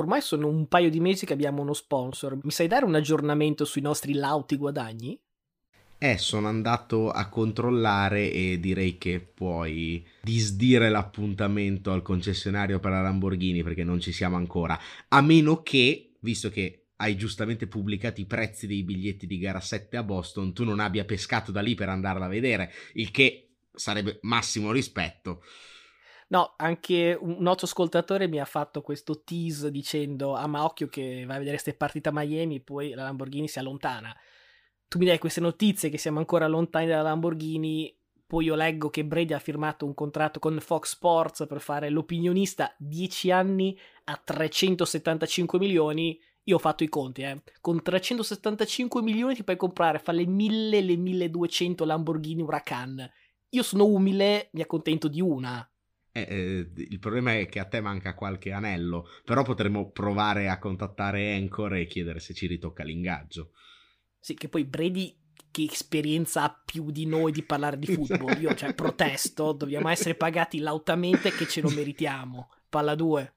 Ormai sono un paio di mesi che abbiamo uno sponsor. Mi sai dare un aggiornamento sui nostri lauti guadagni? Sono andato a controllare e direi che puoi disdire l'appuntamento al concessionario per la Lamborghini, perché non ci siamo ancora, a meno che, visto che hai giustamente pubblicato i prezzi dei biglietti di gara 7 a Boston, tu non abbia pescato da lì per andarla a vedere, il che sarebbe massimo rispetto. No, anche un nostro ascoltatore mi ha fatto questo tease dicendo: ah, ma occhio che vai a vedere queste partite a Miami, poi la Lamborghini si allontana. Tu mi dai queste notizie che siamo ancora lontani dalla Lamborghini, poi io leggo che Brady ha firmato un contratto con Fox Sports per fare l'opinionista 10 anni a 375 milioni, io ho fatto i conti, con 375 milioni ti puoi comprare fra le 1000 le 1200 Lamborghini Huracan. Io sono umile, mi accontento di una. Il problema è che a te manca qualche anello, però potremmo provare a contattare Anchor e chiedere se ci ritocca l'ingaggio. Sì, che poi Brady che esperienza ha più di noi di parlare di football, io cioè protesto, dobbiamo essere pagati lautamente che ce lo meritiamo. Palla 2.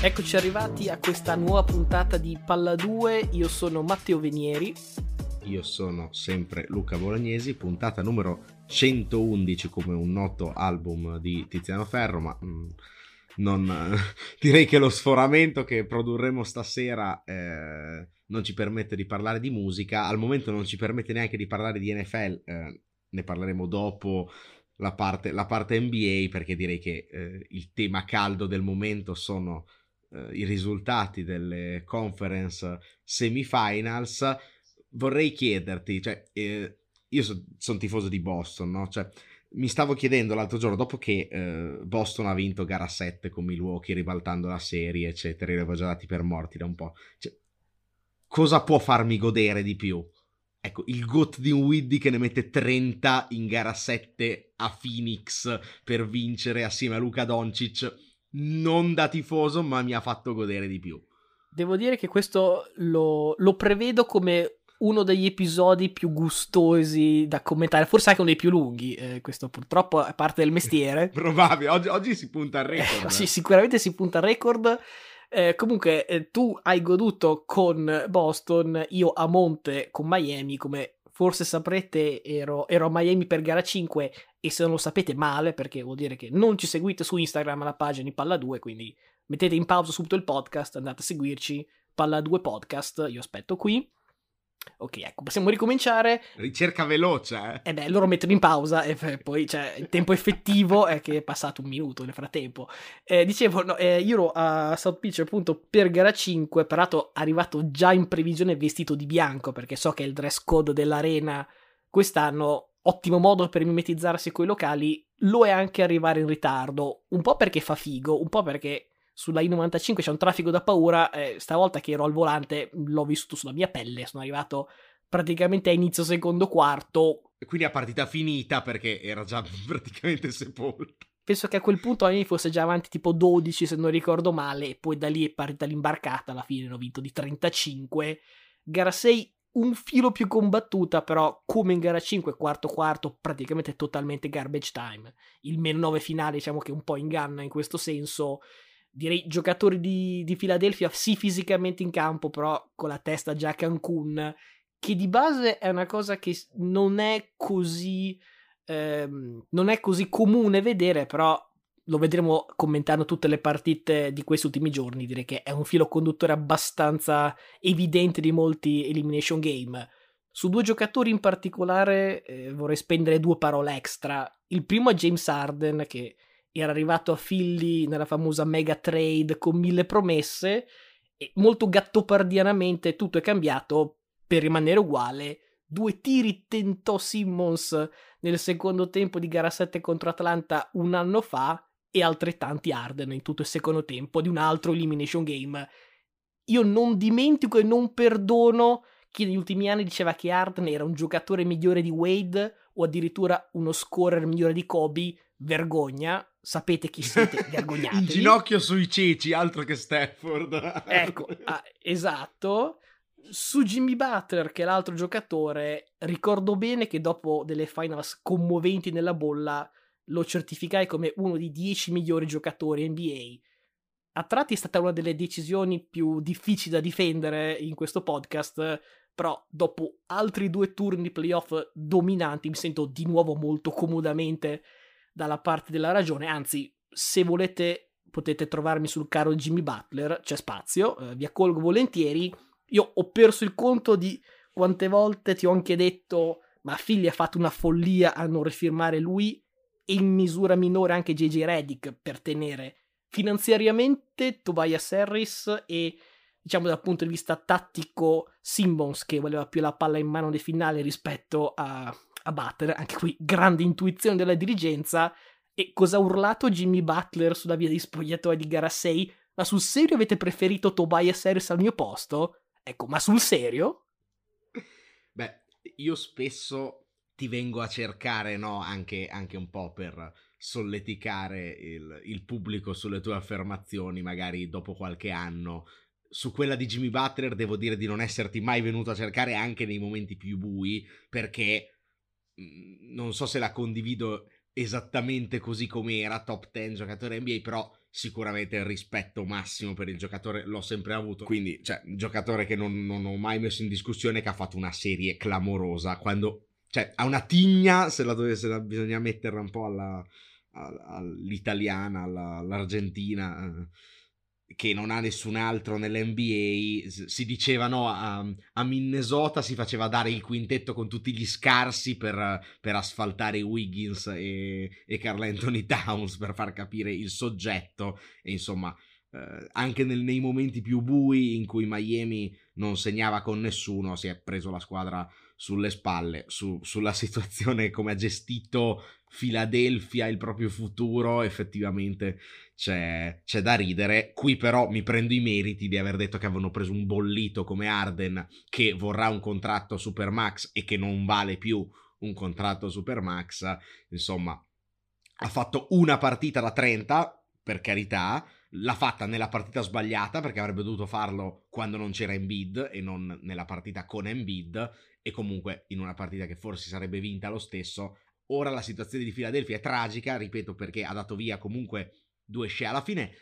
Eccoci arrivati a questa nuova puntata di Palla 2. Io sono Matteo Venieri. Io sono sempre Luca Bolognesi. Puntata numero 111, come un noto album di Tiziano Ferro, ma non direi che lo sforamento che produrremo stasera non ci permette di parlare di musica. Al momento non ci permette neanche di parlare di NFL, ne parleremo dopo la parte NBA, perché direi che il tema caldo del momento sono i risultati delle conference semifinals. Vorrei chiederti, cioè, io sono tifoso di Boston, no? Cioè, mi stavo chiedendo l'altro giorno, dopo che Boston ha vinto gara 7 con Milwaukee ribaltando la serie, eccetera, li avevo già dati per morti da un po', cioè, cosa può farmi godere di più? Ecco, il GOAT di Dinwiddie che ne mette 30 in gara 7 a Phoenix per vincere assieme a Luca Doncic, non da tifoso, ma mi ha fatto godere di più. Devo dire che questo lo prevedo come uno degli episodi più gustosi da commentare, forse anche uno dei più lunghi, questo purtroppo è parte del mestiere. Probabile, oggi si punta al record. Sì, sicuramente si punta al record. Comunque tu hai goduto con Boston, io a monte con Miami. Come forse saprete ero a Miami per gara 5 e se non lo sapete male, perché vuol dire che non ci seguite su Instagram alla pagina di Palla 2, quindi mettete in pausa subito il podcast, andate a seguirci, Palla 2 podcast, io aspetto qui. Ok, ecco, possiamo ricominciare. Ricerca veloce. Beh, loro mettono in pausa e poi cioè, il tempo effettivo è che è passato un minuto nel frattempo. Dicevo, no, io ero a South Beach appunto per gara 5, peraltro arrivato già in previsione vestito di bianco, perché so che è il dress code dell'arena quest'anno. Ottimo modo per mimetizzarsi coi locali, lo è anche arrivare in ritardo, un po' perché fa figo, un po' perché sulla I-95 c'è un traffico da paura, stavolta che ero al volante l'ho vissuto sulla mia pelle, sono arrivato praticamente a inizio secondo quarto. E quindi a partita finita perché era già praticamente sepolto. Penso che a quel punto Miami fosse già avanti tipo 12 se non ricordo male, e poi da lì è partita l'imbarcata, alla fine l'ho vinto di 35. Gara 6 un filo più combattuta, però come in gara 5 quarto quarto praticamente totalmente garbage time. Il meno 9 finale diciamo che un po' inganna in questo senso. Direi giocatori di Philadelphia sì fisicamente in campo, però con la testa già a Cancun, che di base è una cosa che non è così comune vedere, però lo vedremo commentando tutte le partite di questi ultimi giorni. Direi che è un filo conduttore abbastanza evidente di molti elimination game. Su due giocatori in particolare vorrei spendere due parole extra. Il primo è James Harden, che era arrivato a Philly nella famosa mega trade con 1000 promesse e molto gattopardianamente tutto è cambiato per rimanere uguale. 2 tiri tentò Simmons nel secondo tempo di gara 7 contro Atlanta un anno fa e altrettanti Harden in tutto il secondo tempo di un altro elimination game. Io non dimentico e non perdono Chi negli ultimi anni diceva che Harden era un giocatore migliore di Wade o addirittura uno scorer migliore di Kobe, vergogna, sapete chi siete, vergognatevi. In ginocchio sui ceci, altro che Stafford. Ecco, esatto. Su Jimmy Butler, che è l'altro giocatore, ricordo bene che dopo delle finals commoventi nella bolla lo certificai come uno dei 10 migliori giocatori NBA. A tratti è stata una delle decisioni più difficili da difendere in questo podcast, però dopo altri due turni playoff dominanti mi sento di nuovo molto comodamente dalla parte della ragione. Anzi, se volete potete trovarmi sul caro Jimmy Butler, c'è spazio, vi accolgo volentieri. Io ho perso il conto di quante volte ti ho anche detto ma Philly ha fatto una follia a non rifirmare lui e in misura minore anche JJ Redick per tenere finanziariamente Tobias Harris e diciamo dal punto di vista tattico Simmons, che voleva più la palla in mano nei finali rispetto a Butler. Anche qui grande intuizione della dirigenza. E cosa ha urlato Jimmy Butler sulla via dei spogliatoi di gara 6? Ma sul serio avete preferito Tobias Harris al mio posto? Ecco, ma sul serio? Beh, io spesso ti vengo a cercare, no? Anche un po' per solleticare il pubblico sulle tue affermazioni, magari dopo qualche anno. Su quella di Jimmy Butler devo dire di non esserti mai venuto a cercare anche nei momenti più bui, perché non so se la condivido esattamente così come era, top 10 giocatore NBA, però sicuramente il rispetto massimo per il giocatore l'ho sempre avuto. Quindi, cioè, giocatore che non ho mai messo in discussione, che ha fatto una serie clamorosa, quando cioè ha una tigna, se la bisogna metterla un po' all'italiana, all'argentina, che non ha nessun altro nell'NBA. Si diceva, no, a Minnesota si faceva dare il quintetto con tutti gli scarsi per asfaltare Wiggins e Karl Anthony Towns, per far capire il soggetto. E insomma, anche nei momenti più bui in cui Miami non segnava con nessuno, si è preso la squadra sulle spalle. Sulla situazione, come ha gestito Philadelphia il proprio futuro, effettivamente c'è da ridere. Qui però mi prendo i meriti di aver detto che avevano preso un bollito come Harden, che vorrà un contratto Supermax e che non vale più un contratto Supermax. Insomma, ha fatto una partita da 30, per carità, l'ha fatta nella partita sbagliata, perché avrebbe dovuto farlo quando non c'era Embiid e non nella partita con Embiid, e comunque in una partita che forse sarebbe vinta lo stesso. Ora la situazione di Philadelphia è tragica, ripeto, perché ha dato via comunque due scie. Alla fine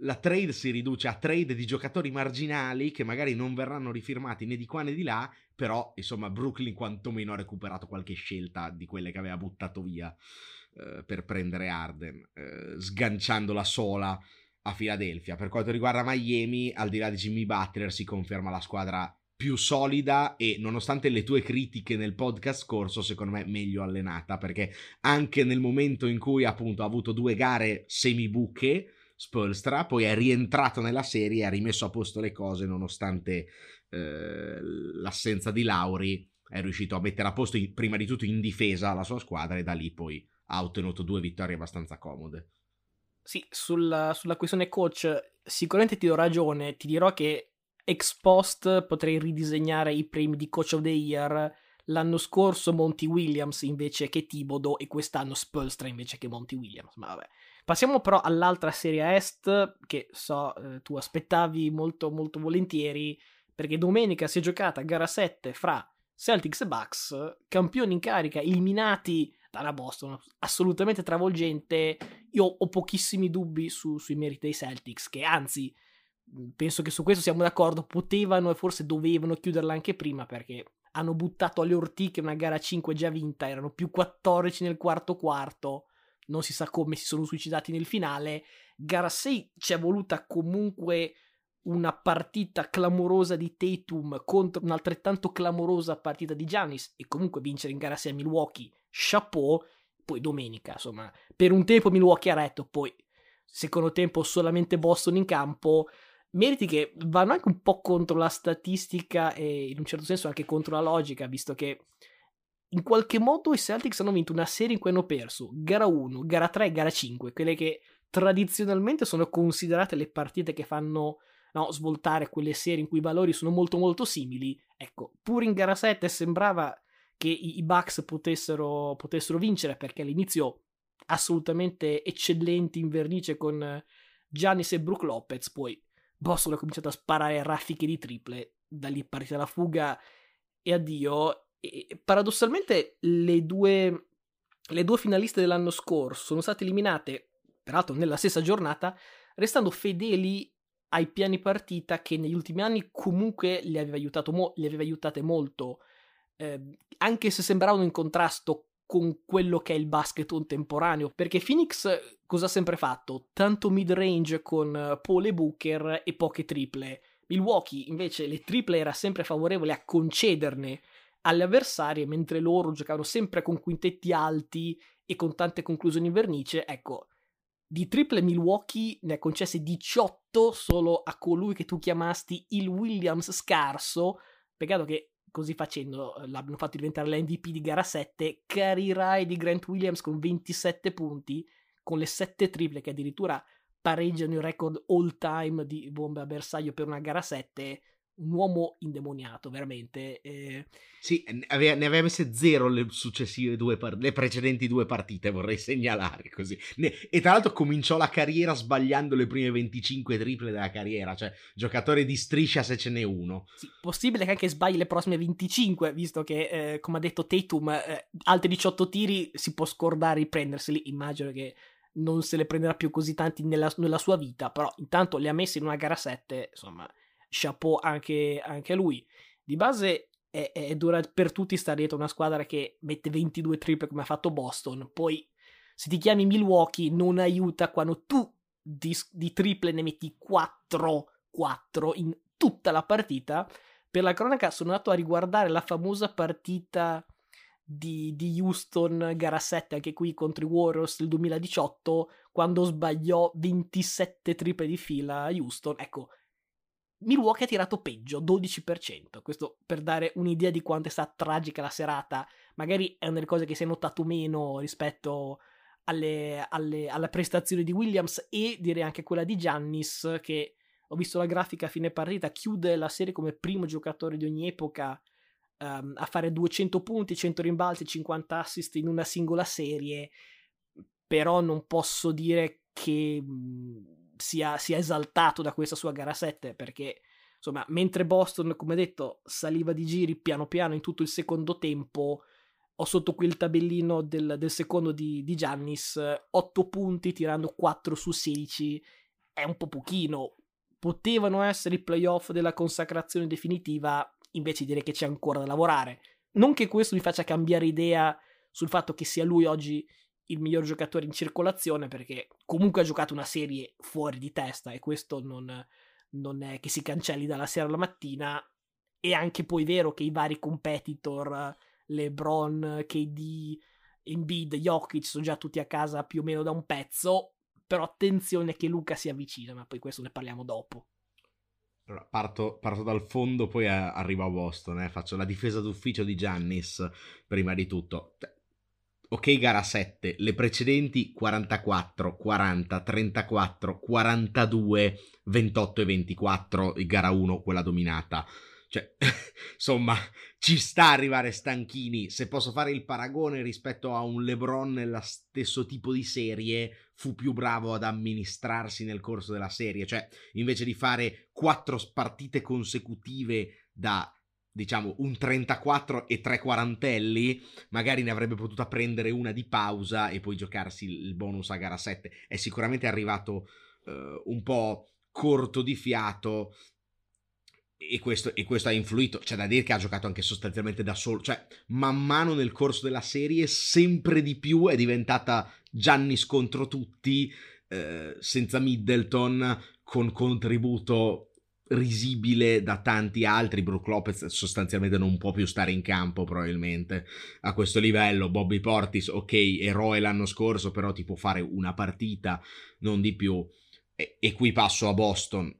la trade si riduce a trade di giocatori marginali che magari non verranno rifirmati né di qua né di là, però insomma Brooklyn quantomeno ha recuperato qualche scelta di quelle che aveva buttato via per prendere Harden, sganciando la sola a Philadelphia. Per quanto riguarda Miami, al di là di Jimmy Butler, si conferma la squadra più solida e, nonostante le tue critiche nel podcast scorso, secondo me meglio allenata, perché anche nel momento in cui appunto ha avuto due gare semibuche Spoelstra, poi è rientrato nella serie e ha rimesso a posto le cose, nonostante l'assenza di Lowry è riuscito a mettere a posto prima di tutto in difesa la sua squadra, e da lì poi ha ottenuto due vittorie abbastanza comode. Sì, sulla questione coach sicuramente ti do ragione, ti dirò che ex post potrei ridisegnare i premi di Coach of the Year. L'anno scorso Monty Williams invece che Thibodeau, e quest'anno Spoelstra invece che Monty Williams. Ma vabbè. Passiamo però all'altra serie est, che so tu aspettavi molto molto volentieri, perché domenica si è giocata gara 7 fra Celtics e Bucks, campioni in carica, eliminati dalla Boston, assolutamente travolgente. Io ho pochissimi dubbi sui meriti dei Celtics, che anzi penso che su questo siamo d'accordo, potevano e forse dovevano chiuderla anche prima, perché hanno buttato alle ortiche una gara 5 già vinta, erano più 14 nel quarto quarto, non si sa come si sono suicidati nel finale. Gara 6 ci è voluta comunque una partita clamorosa di Tatum contro un'altrettanto clamorosa partita di Giannis, e comunque vincere in gara 6 a Milwaukee, chapeau. Poi domenica, insomma, per un tempo Milwaukee ha retto, poi secondo tempo solamente Boston in campo. Meriti che vanno anche un po' contro la statistica e in un certo senso anche contro la logica, visto che in qualche modo i Celtics hanno vinto una serie in cui hanno perso gara 1, gara 3 e gara 5, quelle che tradizionalmente sono considerate le partite che fanno svoltare quelle serie in cui i valori sono molto molto simili. Ecco, pur in gara 7 sembrava che i Bucks potessero vincere, perché all'inizio assolutamente eccellenti in vernice con Giannis e Brook Lopez, poi Boston ha cominciato a sparare raffiche di triple, da lì è partita la fuga e addio. E paradossalmente le due finaliste dell'anno scorso sono state eliminate, peraltro nella stessa giornata, restando fedeli ai piani partita che negli ultimi anni comunque le aveva aiutate molto, anche se sembravano in contrasto con quello che è il basket contemporaneo, perché Phoenix cosa ha sempre fatto? Tanto mid-range con Paul e Booker e poche triple. Milwaukee invece le triple era sempre favorevole a concederne alle avversarie, mentre loro giocavano sempre con quintetti alti e con tante conclusioni in vernice. Ecco, di triple Milwaukee ne ha concesse 18 solo a colui che tu chiamasti il Williams scarso. Peccato che così facendo l'abbiano fatto diventare l'MVP di gara 7, Carry Rai di Grant Williams con 27 punti, con le 7 triple che addirittura pareggiano il record all time di bombe a bersaglio per una gara 7. Un uomo indemoniato, veramente. Sì, ne aveva messe zero le successive le precedenti due partite, vorrei segnalare così. E tra l'altro cominciò la carriera sbagliando le prime 25 triple della carriera, cioè giocatore di striscia se ce n'è uno. Sì, possibile che anche sbagli le prossime 25, visto che, come ha detto Tatum, altri 18 tiri si può scordare di prenderseli, immagino che non se le prenderà più così tanti nella sua vita, però intanto le ha messe in una gara 7, insomma... Chapeau anche a lui. Di base è dura per tutti stare dietro una squadra che mette 22 triple come ha fatto Boston. Poi se ti chiami Milwaukee non aiuta quando tu di triple ne metti 4 in tutta la partita. Per la cronaca sono andato a riguardare la famosa partita di Houston gara 7 anche qui contro i Warriors del 2018, quando sbagliò 27 triple di fila a Houston. Ecco, Milwaukee ha tirato peggio, 12%, questo per dare un'idea di quanto è stata tragica la serata. Magari è una delle cose che si è notato meno rispetto alla prestazione di Williams e direi anche quella di Giannis, che ho visto la grafica a fine partita, chiude la serie come primo giocatore di ogni epoca a fare 200 punti, 100 rimbalzi, 50 assist in una singola serie, però non posso dire che... sia esaltato da questa sua gara 7, perché insomma mentre Boston, come detto, saliva di giri piano piano in tutto il secondo tempo, ho sotto qui il tabellino del secondo di Giannis, 8 punti tirando 4 su 16 è un po' pochino, potevano essere i playoff della consacrazione definitiva, invece direi che c'è ancora da lavorare. Non che questo mi faccia cambiare idea sul fatto che sia lui oggi il miglior giocatore in circolazione, perché comunque ha giocato una serie fuori di testa e questo non è che si cancelli dalla sera alla mattina. È anche poi vero che i vari competitor, LeBron, KD, Embiid, Jokic, sono già tutti a casa più o meno da un pezzo, però attenzione che Luca si avvicina, ma poi questo ne parliamo dopo. Allora, parto dal fondo, poi arrivo a Boston, faccio la difesa d'ufficio di Giannis prima di tutto. Ok, gara 7, le precedenti 44, 40, 34, 42, 28 e 24, gara 1 quella dominata. Cioè, insomma, ci sta arrivare stanchini. Se posso fare il paragone rispetto a un LeBron nello stesso tipo di serie, fu più bravo ad amministrarsi nel corso della serie. Cioè, invece di fare 4 partite consecutive da... diciamo un 34 e 3 quarantelli, magari ne avrebbe potuta prendere una di pausa e poi giocarsi il bonus a gara 7. È sicuramente arrivato un po' corto di fiato e questo ha influito. C'è da dire che ha giocato anche sostanzialmente da solo, cioè man mano nel corso della serie sempre di più è diventata Giannis contro tutti, senza Middleton, con contributo risibile da tanti altri. Brook Lopez sostanzialmente non può più stare in campo probabilmente a questo livello. Bobby Portis, ok, eroe l'anno scorso, però ti può fare una partita, non di più. E qui passo a Boston.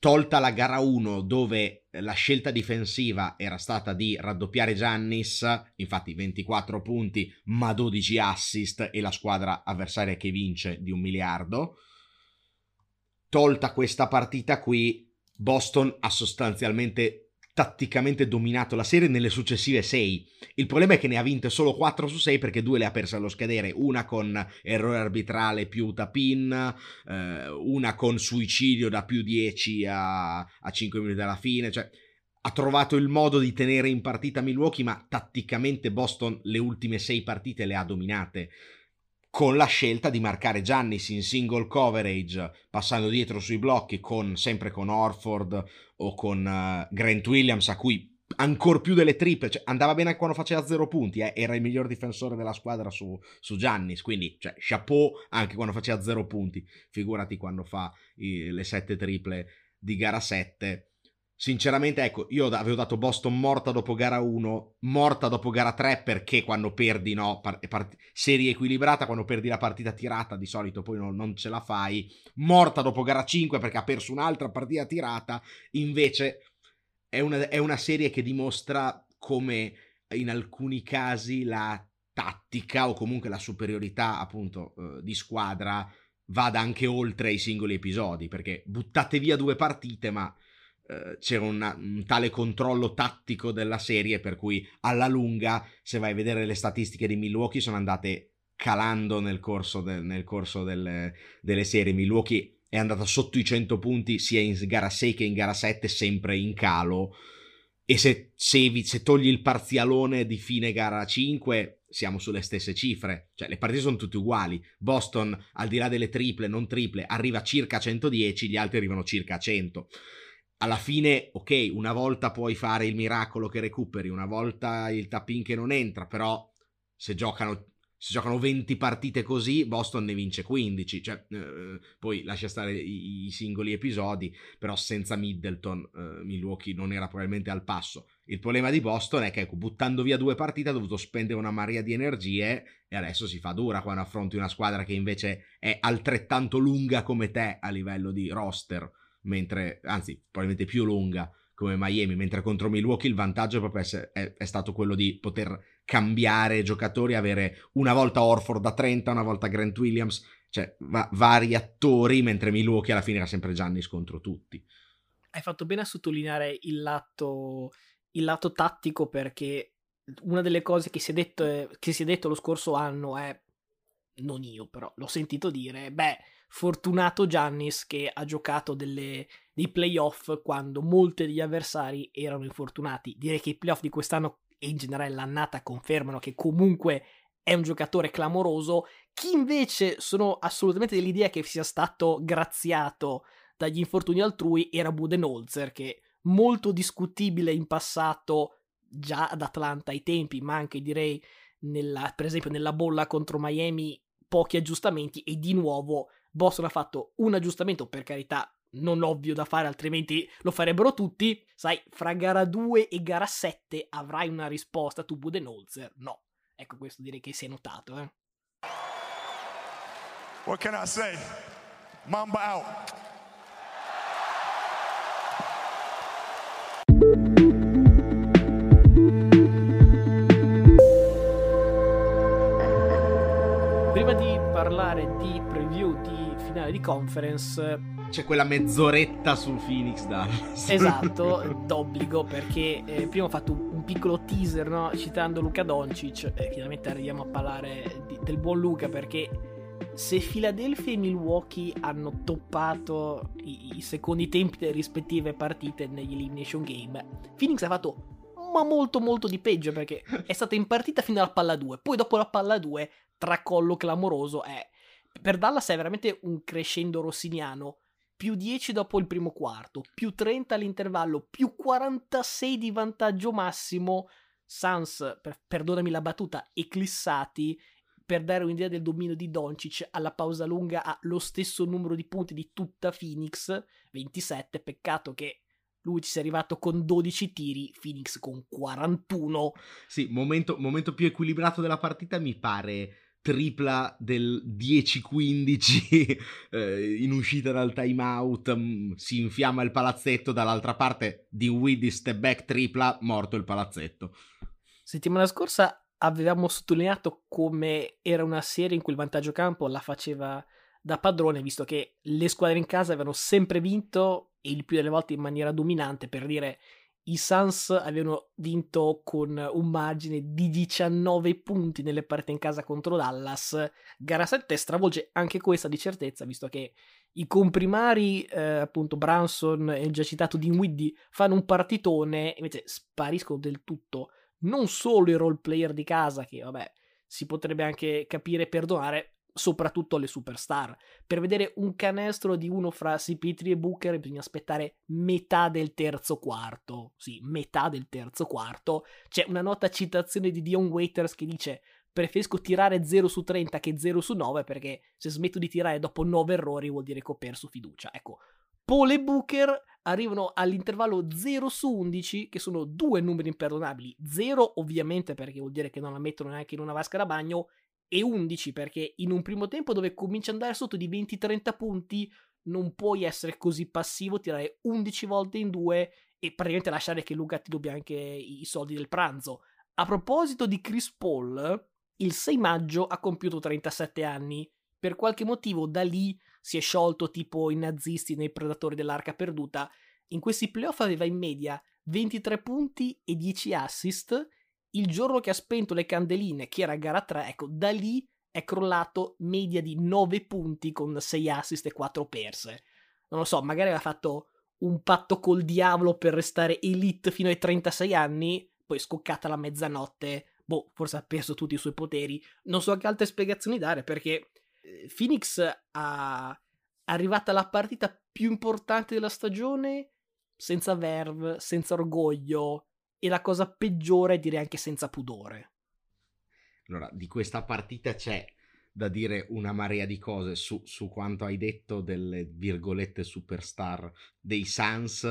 Tolta la gara 1, dove la scelta difensiva era stata di raddoppiare Giannis, infatti 24 punti ma 12 assist e la squadra avversaria che vince di 1 miliardo. Tolta questa partita qui, Boston ha sostanzialmente tatticamente dominato la serie nelle successive 6. Il problema è che ne ha vinte solo 4 su 6 perché 2 le ha perse allo scadere, una con errore arbitrale più tapin, una con suicidio da più 10 a 5 minuti dalla fine, cioè ha trovato il modo di tenere in partita Milwaukee, ma tatticamente Boston le ultime 6 partite le ha dominate, con la scelta di marcare Giannis in single coverage, passando dietro sui blocchi, sempre con Horford o con Grant Williams, a cui ancor più delle triple, cioè, andava bene anche quando faceva 0 punti, era il miglior difensore della squadra su Giannis, quindi cioè, chapeau anche quando faceva 0 punti, figurati quando fa le 7 triple di gara 7. Sinceramente, ecco, io avevo dato Boston morta dopo gara 1, morta dopo gara 3, perché quando perdi, no, serie equilibrata, quando perdi la partita tirata di solito poi non ce la fai, morta dopo gara 5 perché ha perso un'altra partita tirata. Invece è una serie che dimostra come in alcuni casi la tattica o comunque la superiorità appunto di squadra vada anche oltre ai singoli episodi, perché buttate via 2 partite, ma c'era un tale controllo tattico della serie per cui alla lunga, se vai a vedere le statistiche di Milwaukee, sono andate calando nel corso delle serie. Milwaukee è andata sotto i 100 punti sia in gara 6 che in gara 7, sempre in calo, e se togli il parzialone di fine gara 5 siamo sulle stesse cifre, cioè le partite sono tutte uguali. Boston, al di là delle triple, non triple, arriva circa a 110, gli altri arrivano circa a 100. Alla fine, ok, una volta puoi fare il miracolo che recuperi, una volta il tap-in che non entra, però se giocano 20 partite così, Boston ne vince 15, cioè, poi lascia stare i singoli episodi, però senza Middleton Milwaukee non era probabilmente al passo. Il problema di Boston è che, ecco, buttando via 2 partite ha dovuto spendere una marea di energie, e adesso si fa dura quando affronti una squadra che invece è altrettanto lunga come te a livello di roster, mentre, anzi, probabilmente più lunga come Miami, mentre contro Milwaukee il vantaggio proprio è stato quello di poter cambiare giocatori, avere una volta Horford da 30, una volta Grant Williams, cioè vari attori, mentre Milwaukee alla fine era sempre Giannis contro tutti. Hai fatto bene a sottolineare il lato tattico, perché una delle cose che si è detto lo scorso anno è, non io però, l'ho sentito dire, fortunato Giannis che ha giocato dei playoff quando molti degli avversari erano infortunati. Direi che i playoff di quest'anno e in generale l'annata confermano che comunque è un giocatore clamoroso. Chi invece sono assolutamente dell'idea che sia stato graziato dagli infortuni altrui era Budenholzer, che molto discutibile in passato, già ad Atlanta ai tempi, ma anche direi per esempio nella bolla contro Miami, pochi aggiustamenti, e di nuovo Boston ha fatto un aggiustamento, per carità, non ovvio da fare, altrimenti lo farebbero tutti. Sai, fra gara 2 e gara 7 avrai una risposta tu Budenholzer? No. Ecco, questo direi che si è notato. What can I say? Mamba out. Prima di parlare di preview di finale di conference, c'è quella mezz'oretta su Phoenix Dallas. Esatto, d'obbligo, perché prima ho fatto un piccolo teaser, no? Citando Luca Doncic, finalmente arriviamo a parlare del buon Luca, perché se Philadelphia e Milwaukee hanno toppato i secondi tempi delle rispettive partite negli Elimination Game, Phoenix ha fatto ma molto molto di peggio, perché è stata in partita fino alla palla 2, poi dopo la palla 2 tracollo clamoroso. Per Dallas è veramente un crescendo rossiniano, più 10 dopo il primo quarto, più 30 all'intervallo, più 46 di vantaggio massimo. Suns, perdonami la battuta, eclissati, per dare un'idea del dominio di Doncic, alla pausa lunga ha lo stesso numero di punti di tutta Phoenix, 27, peccato che lui ci sia arrivato con 12 tiri, Phoenix con 41. Sì, momento più equilibrato della partita, mi pare tripla del 10-15 in uscita dal timeout, si infiamma il palazzetto, dall'altra parte Dinwiddie step back tripla, morto il palazzetto. Settimana scorsa avevamo sottolineato come era una serie in cui il vantaggio campo la faceva da padrone, visto che le squadre in casa avevano sempre vinto e il più delle volte in maniera dominante. Per dire, i Suns avevano vinto con un margine di 19 punti nelle partite in casa contro Dallas. Gara 7 stravolge anche questa di certezza, visto che i comprimari, appunto Brunson e il già citato Dinwiddie, fanno un partitone, invece spariscono del tutto non solo i role player di casa, che vabbè si potrebbe anche capire e perdonare, soprattutto alle superstar. Per vedere un canestro di uno fra CP3 e Booker bisogna aspettare metà del terzo quarto. Sì, metà del terzo quarto. C'è una nota citazione di Dion Waiters che dice: preferisco tirare 0 su 30 che 0 su 9, perché se smetto di tirare dopo 9 errori vuol dire che ho perso fiducia. Ecco, Paul e Booker arrivano all'intervallo 0 su 11, che sono due numeri imperdonabili. 0 ovviamente perché vuol dire che non la mettono neanche in una vasca da bagno, e 11 perché in un primo tempo dove cominci ad andare sotto di 20-30 punti non puoi essere così passivo, tirare 11 volte in due e praticamente lasciare che Luca ti dobbia anche i soldi del pranzo. A proposito di Chris Paul, il 6 maggio ha compiuto 37 anni. Per qualche motivo da lì si è sciolto tipo i nazisti nei Predatori dell'Arca Perduta. In questi playoff aveva in media 23 punti e 10 assist. Il giorno che ha spento le candeline, che era gara 3, ecco, da lì è crollato, media di 9 punti con 6 assist e 4 perse. Non lo so, magari aveva fatto un patto col diavolo per restare elite fino ai 36 anni, poi scoccata la mezzanotte, forse ha perso tutti i suoi poteri. Non so che altre spiegazioni dare, perché Phoenix ha arrivata alla partita più importante della stagione senza verve, senza orgoglio, e la cosa peggiore è dire anche senza pudore. Allora, di questa partita c'è da dire una marea di cose su quanto hai detto delle virgolette superstar dei Suns.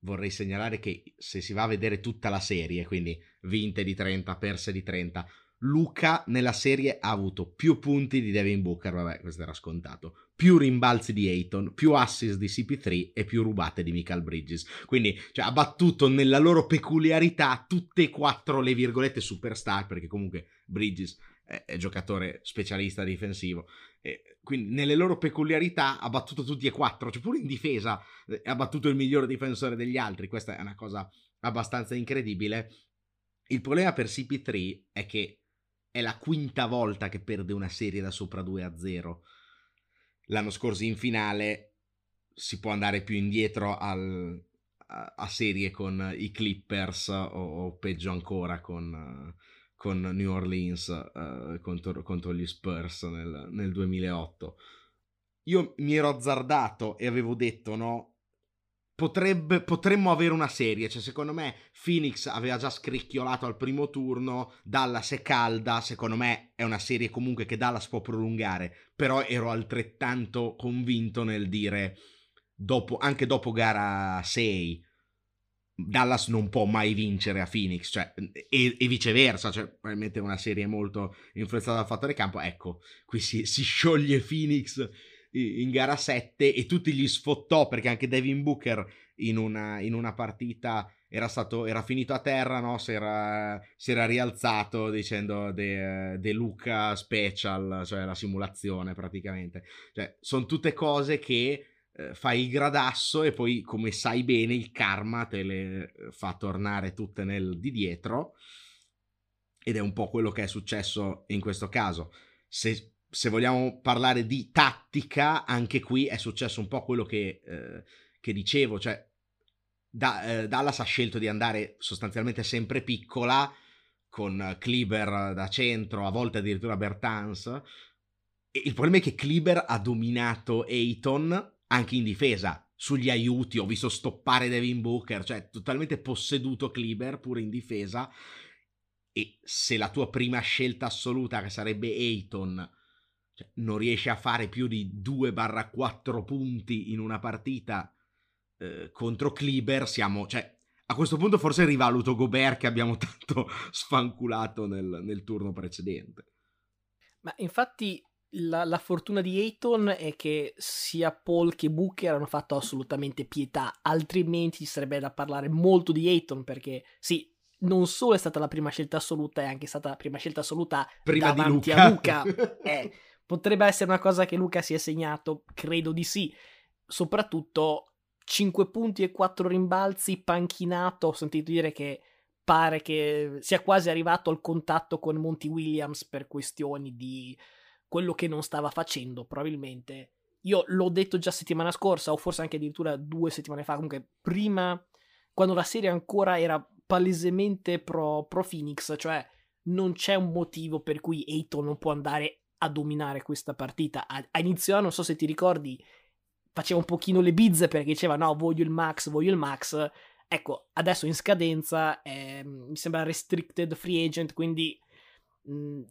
Vorrei segnalare che se si va a vedere tutta la serie, quindi vinte di 30, perse di 30, Luca nella serie ha avuto più punti di Devin Booker, vabbè questo era scontato, più rimbalzi di Ayton, più assist di CP3 e più rubate di Michael Bridges. Quindi ha battuto nella loro peculiarità tutte e quattro le virgolette superstar, perché comunque Bridges è giocatore specialista difensivo, e quindi nelle loro peculiarità ha battuto tutti e quattro, pure in difesa ha battuto il miglior difensore degli altri. Questa è una cosa abbastanza incredibile. Il problema per CP3 è che è la quinta volta che perde una serie da sopra 2-0. L'anno scorso in finale si può andare più indietro a serie con i Clippers o peggio ancora con New Orleans contro gli Spurs nel 2008. Io mi ero azzardato e avevo detto no, potremmo avere una serie, secondo me Phoenix aveva già scricchiolato al primo turno, Dallas è calda, secondo me è una serie comunque che Dallas può prolungare, però ero altrettanto convinto nel dire anche dopo gara 6 Dallas non può mai vincere a Phoenix, e viceversa, probabilmente una serie molto influenzata dal fattore campo. Ecco, qui si scioglie Phoenix in gara 7 e tutti gli sfottò, perché anche Devin Booker in una partita era finito a terra, no? Si era rialzato dicendo de Luca Special, la simulazione praticamente. Sono tutte cose che fai il gradasso e poi, come sai bene, il karma te le fa tornare tutte nel di dietro, ed è un po' quello che è successo in questo caso. Se vogliamo parlare di tattica, anche qui è successo un po' quello che dicevo, Dallas ha scelto di andare sostanzialmente sempre piccola, con Kleber da centro, a volte addirittura Bertans, e il problema è che Kleber ha dominato Ayton anche in difesa, sugli aiuti, ho visto stoppare Devin Booker, totalmente posseduto Kleber pure in difesa, e se la tua prima scelta assoluta, che sarebbe Ayton, non riesce a fare più di 2-4 punti in una partita contro Kleber, a questo punto forse rivaluto Gobert, che abbiamo tanto sfanculato nel turno precedente. Ma infatti la fortuna di Ayton è che sia Paul che Booker hanno fatto assolutamente pietà, altrimenti ci sarebbe da parlare molto di Ayton, perché sì, non solo è stata la prima scelta assoluta, è anche stata la prima scelta assoluta prima davanti a Luca. Potrebbe essere una cosa che Luca si è segnato, credo di sì. Soprattutto 5 punti e 4 rimbalzi, panchinato. Ho sentito dire che pare che sia quasi arrivato al contatto con Monty Williams per questioni di quello che non stava facendo, probabilmente. Io l'ho detto già settimana scorsa, o forse anche addirittura 2 settimane fa, comunque prima, quando la serie ancora era palesemente pro Phoenix, cioè non c'è un motivo per cui Ayton non può andare a dominare questa partita. A inizio anno, non so se ti ricordi, faceva un pochino le bizze perché diceva no, voglio il max, ecco, adesso in scadenza, mi sembra restricted free agent, quindi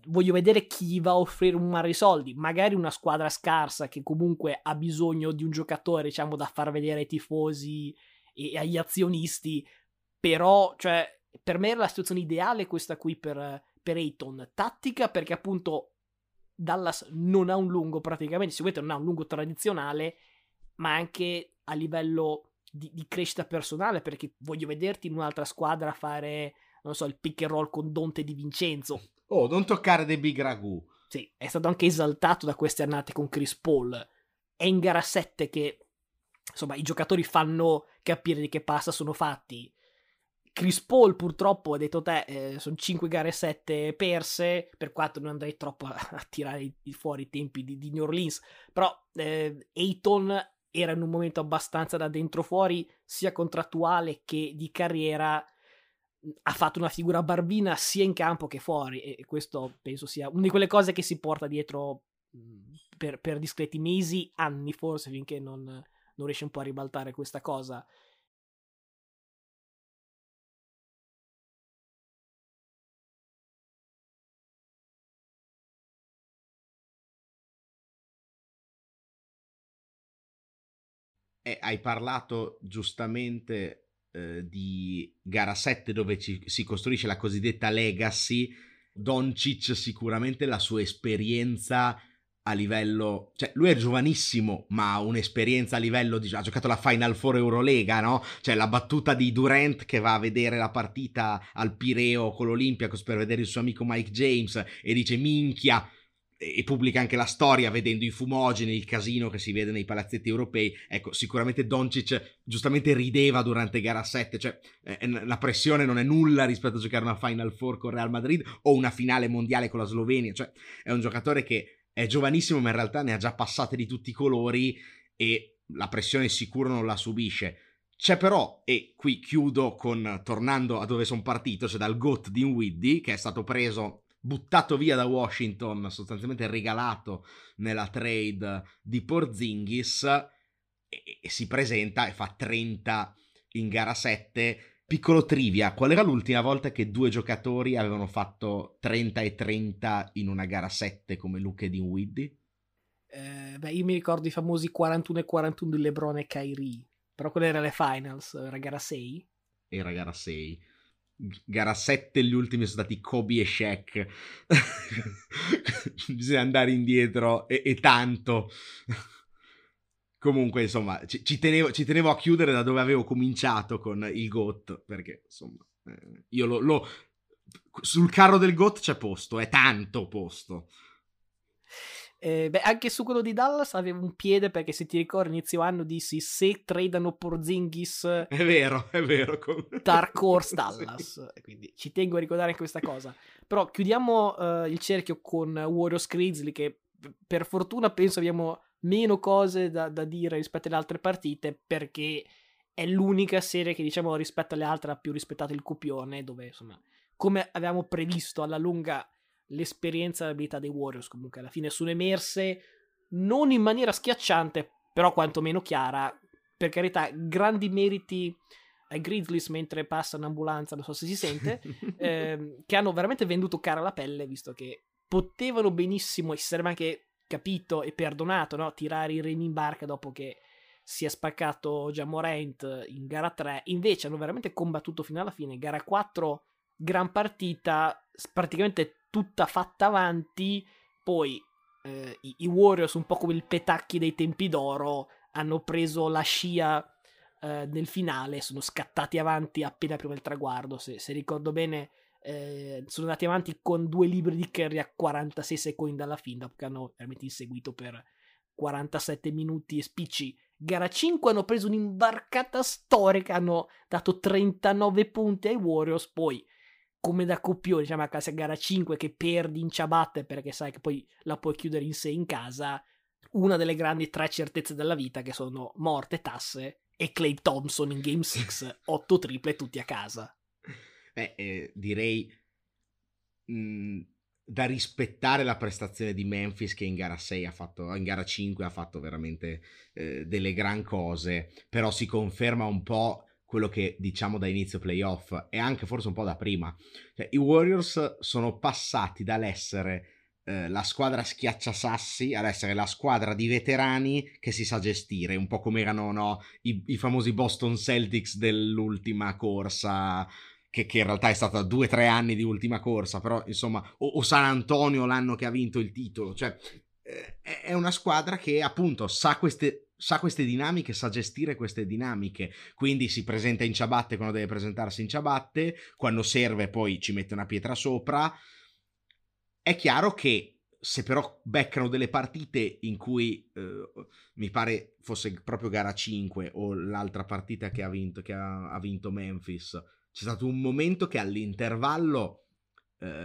voglio vedere chi va a offrire un mare di soldi, magari una squadra scarsa che comunque ha bisogno di un giocatore, diciamo, da far vedere ai tifosi e agli azionisti, però, cioè, per me era la situazione ideale questa qui per Ayton, tattica, perché appunto Dallas non ha un lungo praticamente, sicuramente non ha un lungo tradizionale, ma anche a livello di crescita personale, perché voglio vederti in un'altra squadra fare, non so, il pick and roll con Dante Di Vincenzo. Oh, non toccare dei big ragù. Sì, è stato anche esaltato da queste annate con Chris Paul. È in gara 7 che, insomma, i giocatori fanno capire di che pasta sono fatti. Chris Paul, purtroppo, ha detto te, sono 5 gare 7 perse, per quanto non andrei troppo a tirare fuori i tempi di New Orleans. Però Ayton era in un momento abbastanza da dentro fuori, sia contrattuale che di carriera. Ha fatto una figura barbina sia in campo che fuori, e questo penso sia una di quelle cose che si porta dietro per discreti mesi, anni forse, finché non riesce un po' a ribaltare questa cosa. Hai parlato giustamente di gara 7 dove si costruisce la cosiddetta legacy. Doncic sicuramente la sua esperienza a livello, cioè lui è giovanissimo ma ha un'esperienza a livello ha giocato la Final Four Eurolega, no? Cioè la battuta di Durant che va a vedere la partita al Pireo con l'Olympiacos per vedere il suo amico Mike James e dice minchia, e pubblica anche la storia vedendo i fumogeni, il casino che si vede nei palazzetti europei. Ecco, sicuramente Doncic giustamente rideva durante gara 7, cioè la pressione non è nulla rispetto a giocare una Final Four con Real Madrid o una finale mondiale con la Slovenia, cioè è un giocatore che è giovanissimo ma in realtà ne ha già passate di tutti i colori e la pressione sicuro non la subisce. C'è però, e qui chiudo tornando a dove sono partito, cioè dal GOAT Dinwiddie, che è stato preso, buttato via da Washington, sostanzialmente regalato nella trade di Porzingis, e si presenta e fa 30 in gara 7. Piccolo trivia, qual era l'ultima volta che due giocatori avevano fatto 30 e 30 in una gara 7 come Luca e Dinwiddie? Io mi ricordo i famosi 41 e 41 di LeBron e Kyrie, però quelle erano le finals, era gara 6? Era gara 6. Gara 7 gli ultimi sono stati Kobe e Shaq. Bisogna andare indietro e tanto. Comunque insomma ci tenevo a chiudere da dove avevo cominciato con il GOAT, perché insomma io sul carro del GOAT c'è posto, è tanto posto. Anche su quello di Dallas avevo un piede, perché se ti ricordi inizio anno dissi se tradano Porzingis è vero Dark Horse Dallas, sì. Quindi ci tengo a ricordare questa cosa. Però chiudiamo il cerchio con Warriors Grizzly, che per fortuna penso abbiamo meno cose da dire rispetto alle altre partite, perché è l'unica serie che, diciamo, rispetto alle altre ha più rispettato il copione, dove insomma, come avevamo previsto alla lunga, l'esperienza e l'abilità dei Warriors comunque alla fine sono emerse, non in maniera schiacciante però quantomeno chiara. Per carità, grandi meriti ai Grizzlies, mentre passa un'ambulanza, non so se si sente, che hanno veramente venduto cara la pelle, visto che potevano benissimo, e si sarebbe anche capito e perdonato, no? Tirare i remi in barca dopo che si è spaccato già Morant in gara 3, invece hanno veramente combattuto fino alla fine. Gara 4 gran partita, praticamente tutta fatta avanti, poi i Warriors, un po' come il Petacchi dei tempi d'oro, hanno preso la scia nel finale, sono scattati avanti appena prima del traguardo, se ricordo bene, sono andati avanti con 2 libri di Curry a 46 secondi dalla fine, dopo che hanno veramente inseguito per 47 minuti e spicci, Gara 5 hanno preso un'imbarcata storica, hanno dato 39 punti ai Warriors, poi come da copione, diciamo a casa gara 5 che perdi in ciabatte perché sai che poi la puoi chiudere in sé in casa, una delle grandi tre certezze della vita che sono morte, tasse e Klay Thompson in Game 6, 8 triple tutti a casa. Beh, direi da rispettare la prestazione di Memphis che in gara 6 ha fatto, in gara 5 ha fatto veramente delle gran cose, però si conferma un po' quello che diciamo da inizio playoff e anche forse un po' da prima, cioè, i Warriors sono passati dall'essere la squadra schiacciasassi ad essere la squadra di veterani che si sa gestire, un po' come erano i famosi Boston Celtics dell'ultima corsa, che in realtà è stata 2-3 anni di ultima corsa, però insomma, o San Antonio l'anno che ha vinto il titolo, cioè è una squadra che appunto sa queste dinamiche, sa gestire queste dinamiche, quindi si presenta in ciabatte quando deve presentarsi in ciabatte, quando serve poi ci mette una pietra sopra. È chiaro che se però beccano delle partite in cui mi pare fosse proprio gara 5 o l'altra partita che ha vinto Memphis, c'è stato un momento che all'intervallo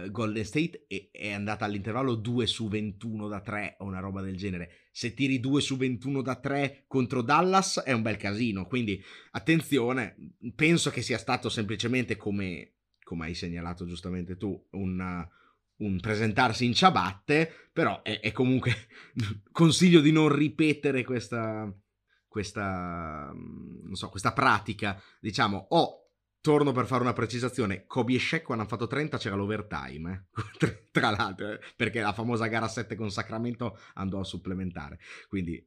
Golden State è andata all'intervallo 2 su 21 da 3 o una roba del genere. Se tiri 2 su 21 da 3 contro Dallas è un bel casino, quindi attenzione, penso che sia stato semplicemente, come hai segnalato giustamente tu, un presentarsi in ciabatte, però è comunque consiglio di non ripetere questa pratica, diciamo. Torno per fare una precisazione, Kobe e Shaq quando hanno fatto 30 c'era l'overtime, tra l'altro, perché la famosa gara 7 con Sacramento andò a supplementare, quindi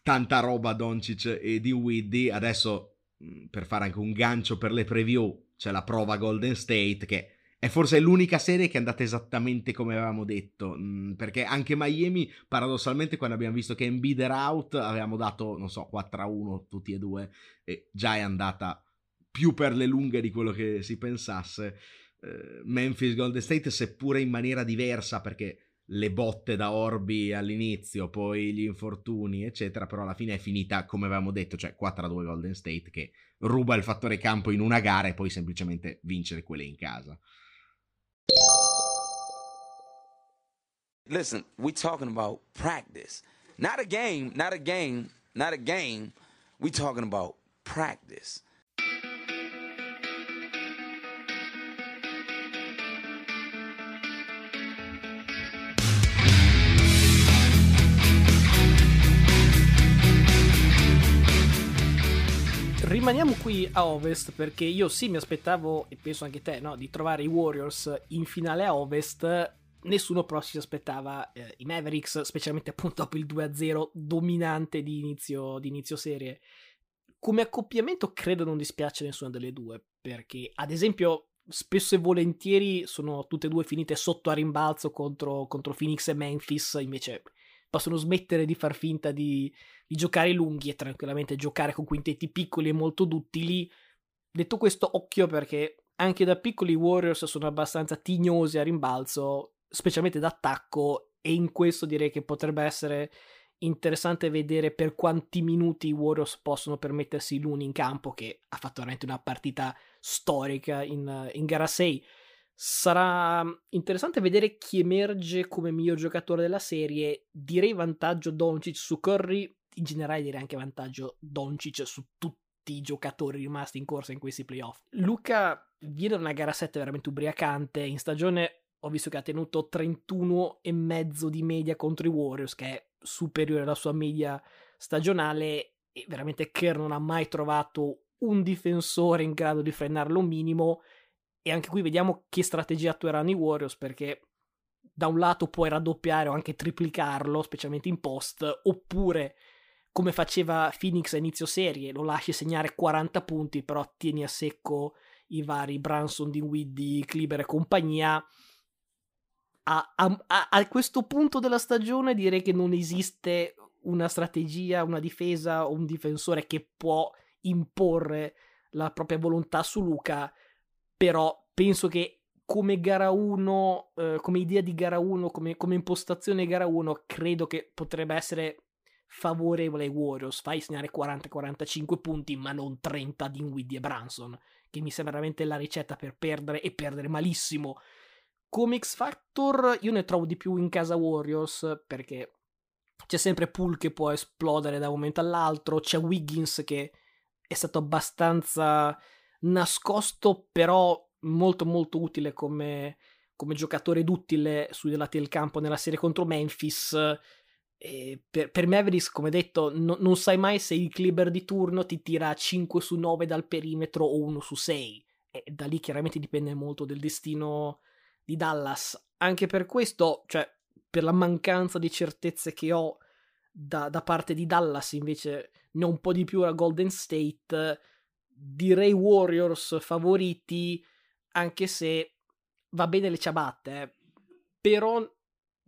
tanta roba Doncic e Dinwiddie. Adesso, per fare anche un gancio per le preview, c'è la prova Golden State, che è forse l'unica serie che è andata esattamente come avevamo detto, perché anche Miami, paradossalmente, quando abbiamo visto che Embiid era out, avevamo dato, 4-1 tutti e due, e già è andata più per le lunghe di quello che si pensasse. Memphis Golden State, seppure in maniera diversa, perché le botte da Orbi all'inizio, poi gli infortuni, eccetera, però alla fine è finita come avevamo detto, cioè 4-2 Golden State, che ruba il fattore campo in una gara e poi semplicemente vincere quelle in casa. Listen, we're talking about practice. Not a game. We're talking about practice. Rimaniamo qui a Ovest, perché io sì mi aspettavo, e penso anche te, di trovare i Warriors in finale a Ovest. Nessuno però si aspettava i Mavericks, specialmente appunto dopo il 2-0 dominante di inizio serie. Come accoppiamento credo non dispiace nessuna delle due, perché ad esempio spesso e volentieri sono tutte e due finite sotto a rimbalzo contro Phoenix e Memphis, invece possono smettere di far finta di giocare lunghi e tranquillamente giocare con quintetti piccoli e molto duttili. Detto questo, occhio, perché anche da piccoli i Warriors sono abbastanza tignosi a rimbalzo, specialmente d'attacco, e in questo direi che potrebbe essere interessante vedere per quanti minuti i Warriors possono permettersi l'Uni in campo, che ha fatto veramente una partita storica in gara 6. Sarà interessante vedere chi emerge come miglior giocatore della serie. Direi vantaggio Doncic su Curry, in generale direi anche vantaggio Doncic su tutti i giocatori rimasti in corsa in questi playoff. Luca viene da una gara 7 veramente ubriacante, in stagione ho visto che ha tenuto 31,5 di media contro i Warriors, che è superiore alla sua media stagionale, e veramente Kerr non ha mai trovato un difensore in grado di frenarlo un minimo, e anche qui vediamo che strategia attueranno i Warriors, perché da un lato puoi raddoppiare o anche triplicarlo, specialmente in post, oppure come faceva Phoenix a inizio serie, lo lasci segnare 40 punti, però tieni a secco i vari Brunson, Dinwiddie, Kleber e compagnia. A questo punto della stagione direi che non esiste una strategia, una difesa o un difensore che può imporre la propria volontà su Luca, però penso che come gara 1, come idea di gara 1, come impostazione gara 1, credo che potrebbe essere favorevole ai Warriors, fai segnare 40-45 punti, ma non 30 Dinwiddie e Brunson, che mi sembra veramente la ricetta per perdere e perdere malissimo. Come X Factor io ne trovo di più in casa Warriors, perché c'è sempre Poole che può esplodere da un momento all'altro, c'è Wiggins che è stato abbastanza nascosto, però molto molto utile come giocatore ed utile sui lati del campo nella serie contro Memphis. E per Mavericks, come detto, non sai mai se il Kleber di turno ti tira 5 su 9 dal perimetro o 1 su 6. E da lì chiaramente dipende molto del destino di Dallas. Anche per questo, cioè per la mancanza di certezze che ho da parte di Dallas, invece ne ho un po' di più a Golden State, direi Warriors favoriti, anche se va bene le ciabatte, però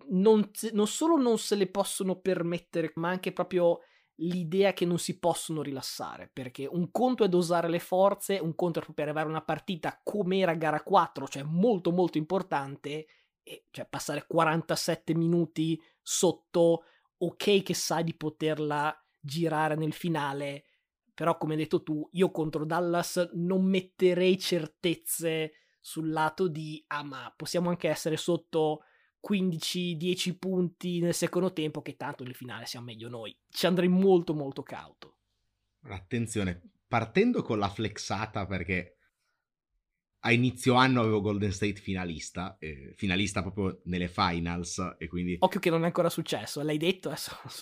non solo non se le possono permettere, ma anche proprio l'idea che non si possono rilassare, perché un conto è dosare le forze, un conto è proprio arrivare a una partita come era gara 4, cioè molto molto importante, e cioè passare 47 minuti sotto, ok che sai di poterla girare nel finale, però come hai detto tu, io contro Dallas non metterei certezze sul lato di ma possiamo anche essere sotto 15-10 punti nel secondo tempo, che tanto nel finale siamo meglio noi. Ci andrei molto molto cauto. Attenzione, partendo con la flexata, perché a inizio anno avevo Golden State finalista proprio nelle finals, e quindi... Occhio che non è ancora successo, l'hai detto?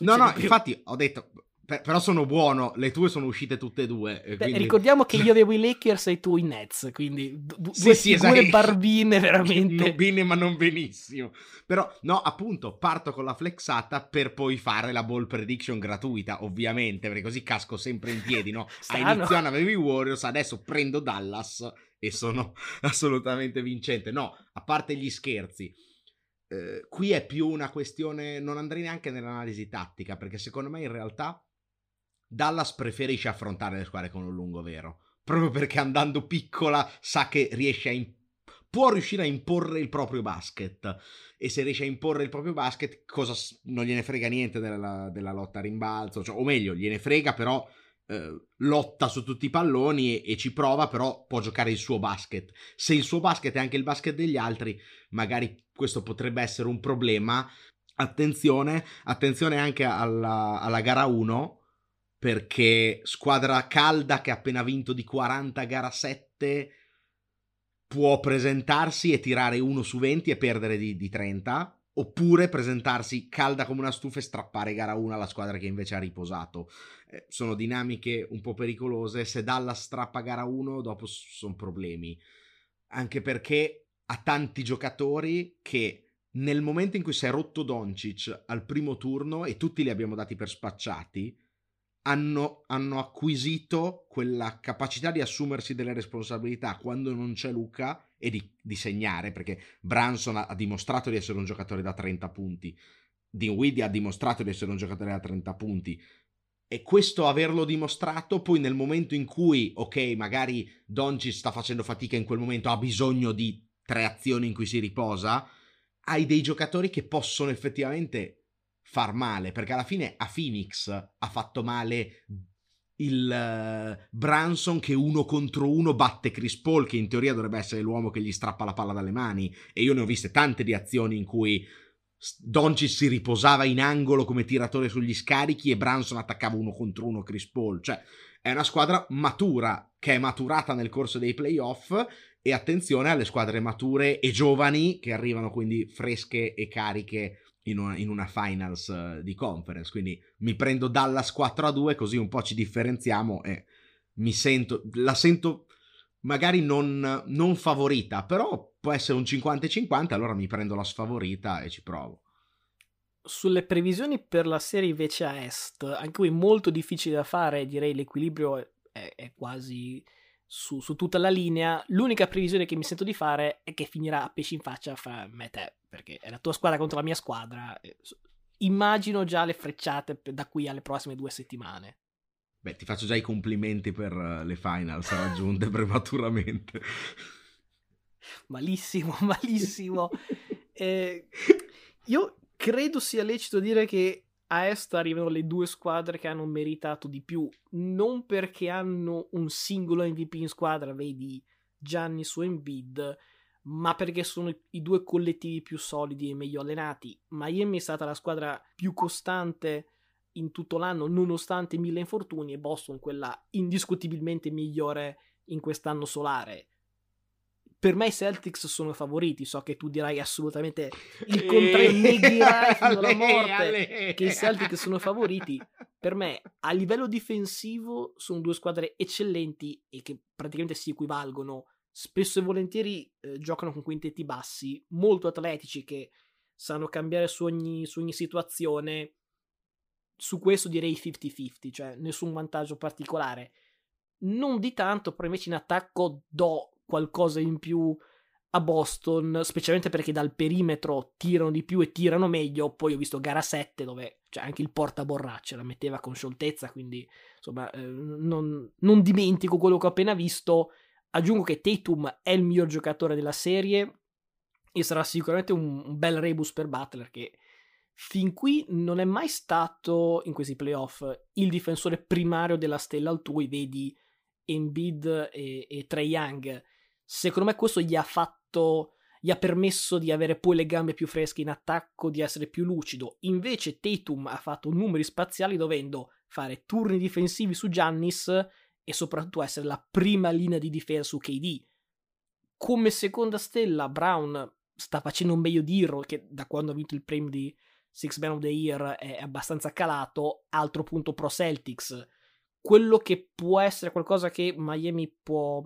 No, più. Infatti ho detto... Però sono buono, le tue sono uscite tutte e due. Quindi... Ricordiamo che io avevo i Lakers e tu i Nets, quindi due barbine veramente. Barbine ma non benissimo. Però no, appunto, parto con la flexata per poi fare la ball prediction gratuita, ovviamente, perché così casco sempre in piedi, no? A inizio anno avevo i Warriors, adesso prendo Dallas e sono assolutamente vincente. No, a parte gli scherzi. Qui è più una questione, non andrei neanche nell'analisi tattica, perché secondo me in realtà Dallas preferisce affrontare le squadre con un lungo vero, proprio perché andando piccola sa che riesce può riuscire a imporre il proprio basket, e se riesce a imporre il proprio basket non gliene frega niente della lotta a rimbalzo, cioè, o meglio gliene frega, però lotta su tutti i palloni e ci prova, però può giocare il suo basket. Se il suo basket è anche il basket degli altri, magari questo potrebbe essere un problema. Attenzione anche alla gara 1, perché squadra calda che ha appena vinto di 40 gara 7 può presentarsi e tirare 1 su 20 e perdere di 30, oppure presentarsi calda come una stufa e strappare gara 1 alla squadra che invece ha riposato. Sono dinamiche un po' pericolose. Se Dallas strappa gara 1, dopo sono problemi, anche perché ha tanti giocatori che nel momento in cui si è rotto Doncic al primo turno, e tutti li abbiamo dati per spacciati, hanno acquisito quella capacità di assumersi delle responsabilità quando non c'è Luca e di segnare, perché Brunson ha dimostrato di essere un giocatore da 30 punti, Dinwiddie ha dimostrato di essere un giocatore da 30 punti, e questo averlo dimostrato poi nel momento in cui, ok, magari Doncic sta facendo fatica in quel momento, ha bisogno di 3 azioni in cui si riposa, hai dei giocatori che possono effettivamente... far male, perché alla fine a Phoenix ha fatto male il Brunson che 1 contro 1 batte Chris Paul, che in teoria dovrebbe essere l'uomo che gli strappa la palla dalle mani, e io ne ho viste tante di azioni in cui Doncic si riposava in angolo come tiratore sugli scarichi e Brunson attaccava 1 contro 1 Chris Paul. Cioè è una squadra matura, che è maturata nel corso dei playoff, e attenzione alle squadre mature e giovani che arrivano quindi fresche e cariche in una finals di conference. Quindi mi prendo Dallas 4-2, così un po' ci differenziamo, e la sento magari non favorita, però può essere un 50-50, allora mi prendo la sfavorita e ci provo. Sulle previsioni per la serie invece a Est, anche qui molto difficile da fare, direi l'equilibrio è quasi su tutta la linea. L'unica previsione che mi sento di fare è che finirà a pesci in faccia fra me e te, perché è la tua squadra contro la mia squadra. Immagino già le frecciate da qui alle prossime 2 settimane. Beh, ti faccio già i complimenti per le finals raggiunte prematuramente. Malissimo. Io credo sia lecito dire che a est arrivano le due squadre che hanno meritato di più, non perché hanno un singolo MVP in squadra, vedi Giannis o Embiid, ma perché sono i due collettivi più solidi e meglio allenati. Miami è stata la squadra più costante in tutto l'anno, nonostante 1000 infortuni, e Boston quella indiscutibilmente migliore in quest'anno solare. Per me i Celtics sono favoriti, so che tu dirai assolutamente il contrario, negherai fino alla morte che i Celtics sono favoriti. Per me a livello difensivo sono due squadre eccellenti e che praticamente si equivalgono, spesso e volentieri giocano con quintetti bassi, molto atletici, che sanno cambiare su ogni situazione. Su questo direi 50-50, cioè nessun vantaggio particolare. Non di tanto, però invece in attacco do qualcosa in più a Boston, specialmente perché dal perimetro tirano di più e tirano meglio. Poi ho visto gara 7 dove cioè, anche il portaborracce la metteva con scioltezza, quindi insomma non dimentico quello che ho appena visto. Aggiungo che Tatum è il miglior giocatore della serie e sarà sicuramente un bel rebus per Butler, che fin qui non è mai stato in questi playoff il difensore primario della stella altrui, vedi Embiid e Trae Young. Secondo me questo gli ha permesso di avere poi le gambe più fresche in attacco, di essere più lucido. Invece Tatum ha fatto numeri spaziali dovendo fare turni difensivi su Giannis e soprattutto essere la prima linea di difesa su KD. Come seconda stella Brown sta facendo meglio di Hero, che da quando ha vinto il premio di Six Man of the Year è abbastanza calato. Altro punto pro Celtics, quello che può essere qualcosa che Miami può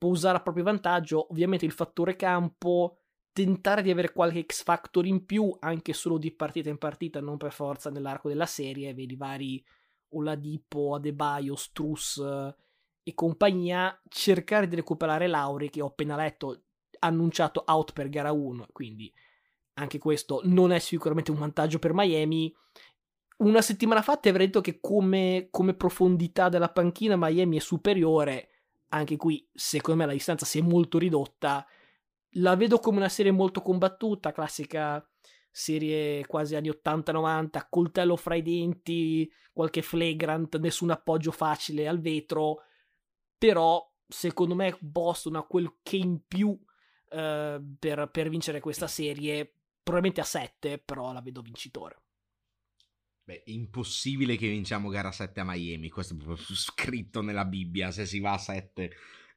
usare a proprio vantaggio, ovviamente il fattore campo, tentare di avere qualche X Factor in più, anche solo di partita in partita, non per forza nell'arco della serie, vedi vari Oladipo, Adebayo, Strus e compagnia, cercare di recuperare Lowry, che ho appena letto annunciato out per gara 1, quindi anche questo non è sicuramente un vantaggio per Miami. Una settimana fa ti avrei detto che come profondità della panchina Miami è superiore, anche qui secondo me la distanza si è molto ridotta. La vedo come una serie molto combattuta, classica serie quasi anni 80-90, coltello fra i denti, qualche flagrant, nessun appoggio facile al vetro, però secondo me Boston ha quel che in più per vincere questa serie, probabilmente a 7, però la vedo vincitore. Beh, impossibile che vinciamo gara 7 a Miami, questo è proprio scritto nella Bibbia, se si va a 7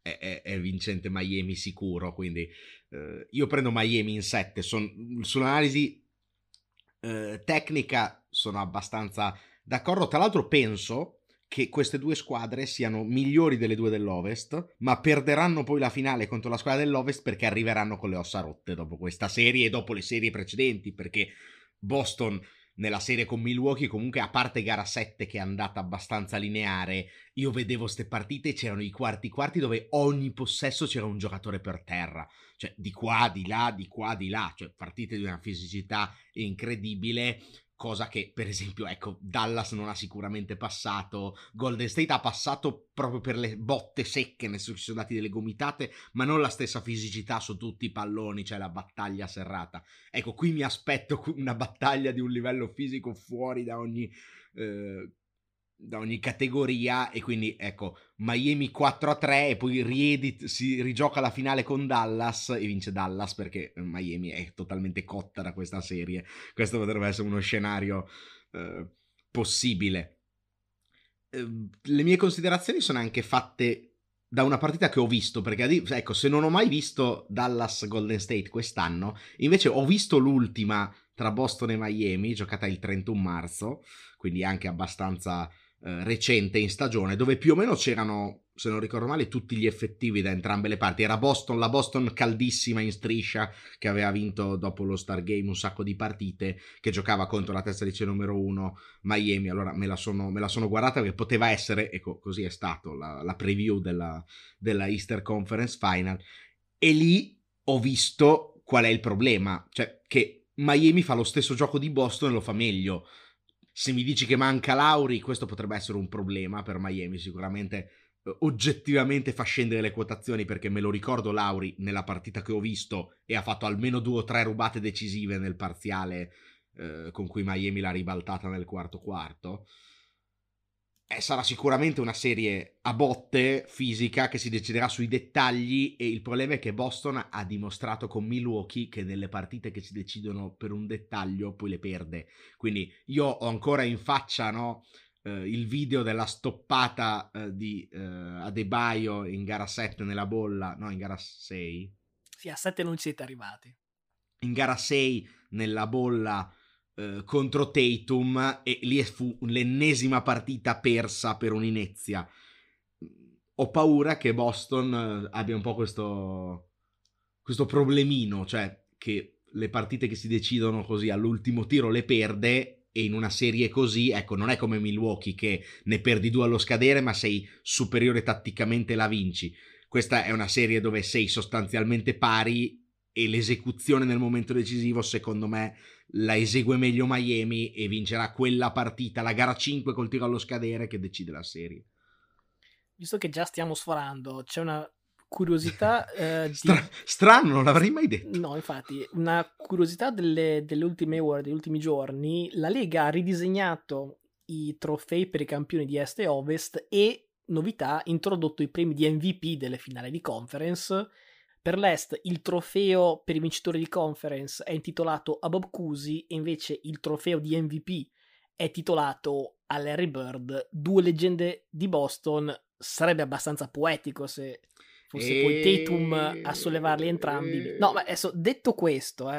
è vincente Miami sicuro, quindi io prendo Miami in 7, sull'analisi tecnica sono abbastanza d'accordo, tra l'altro penso che queste due squadre siano migliori delle due dell'Ovest, ma perderanno poi la finale contro la squadra dell'Ovest perché arriveranno con le ossa rotte dopo questa serie e dopo le serie precedenti, perché Boston nella serie con Milwaukee, comunque a parte gara 7 che è andata abbastanza lineare, io vedevo ste partite, c'erano i quarti dove ogni possesso c'era un giocatore per terra, cioè di qua, di là, di qua, di là, cioè partite di una fisicità incredibile, cosa che per esempio ecco Dallas non ha sicuramente passato, Golden State ha passato proprio per le botte secche, nel senso che si sono dati delle gomitate, ma non la stessa fisicità su tutti i palloni, cioè la battaglia serrata. Ecco, qui mi aspetto una battaglia di un livello fisico fuori da ogni categoria, e quindi ecco Miami 4-3 e poi si rigioca la finale con Dallas e vince Dallas perché Miami è totalmente cotta da questa serie. Questo potrebbe essere uno scenario possibile. Le mie considerazioni sono anche fatte da una partita che ho visto, perché ecco, se non ho mai visto Dallas Golden State quest'anno, invece ho visto l'ultima tra Boston e Miami giocata il 31 marzo, quindi anche abbastanza recente in stagione, dove più o meno c'erano, se non ricordo male, tutti gli effettivi da entrambe le parti. Era la Boston caldissima in striscia, che aveva vinto dopo lo Star Game un sacco di partite, che giocava contro la testa di serie numero 1 Miami. Allora me la sono guardata, perché poteva essere, ecco, così è stato la preview della Eastern Conference Final, e lì ho visto qual è il problema, cioè che Miami fa lo stesso gioco di Boston e lo fa meglio. Se mi dici che manca Lowry, questo potrebbe essere un problema per Miami, sicuramente oggettivamente fa scendere le quotazioni, perché me lo ricordo Lowry nella partita che ho visto e ha fatto almeno 2 o 3 rubate decisive nel parziale con cui Miami l'ha ribaltata nel quarto quarto, sarà sicuramente una serie a botte fisica che si deciderà sui dettagli, e il problema è che Boston ha dimostrato con Milwaukee che nelle partite che si decidono per un dettaglio poi le perde. Quindi io ho ancora in faccia, no, il video della stoppata di Adebayo in gara 7 nella bolla, no, in gara 6. Sì, a 7 non siete arrivati. In gara 6 nella bolla contro Tatum, e lì fu l'ennesima partita persa per un'inezia. Ho paura che Boston abbia un po' questo problemino, cioè che le partite che si decidono così all'ultimo tiro le perde, e in una serie così, ecco, non è come Milwaukee che ne perdi due allo scadere ma sei superiore tatticamente e la vinci. Questa è una serie dove sei sostanzialmente pari, e l'esecuzione nel momento decisivo secondo me la esegue meglio Miami, e vincerà quella partita, la gara 5 col tiro allo scadere, che decide la serie. Visto che già stiamo sforando, c'è una curiosità strano, non l'avrei mai detto. No, infatti, una curiosità delle ultime ore, degli ultimi giorni: la Lega ha ridisegnato i trofei per i campioni di Est e Ovest, e novità, introdotto i premi di MVP delle finali di conference. Per l'Est il trofeo per i vincitori di conference è intitolato a Bob Cousy, e invece il trofeo di MVP è titolato a Larry Bird, due leggende di Boston. Sarebbe abbastanza poetico se fosse poi Tatum a sollevarli entrambi. No, ma adesso, detto questo,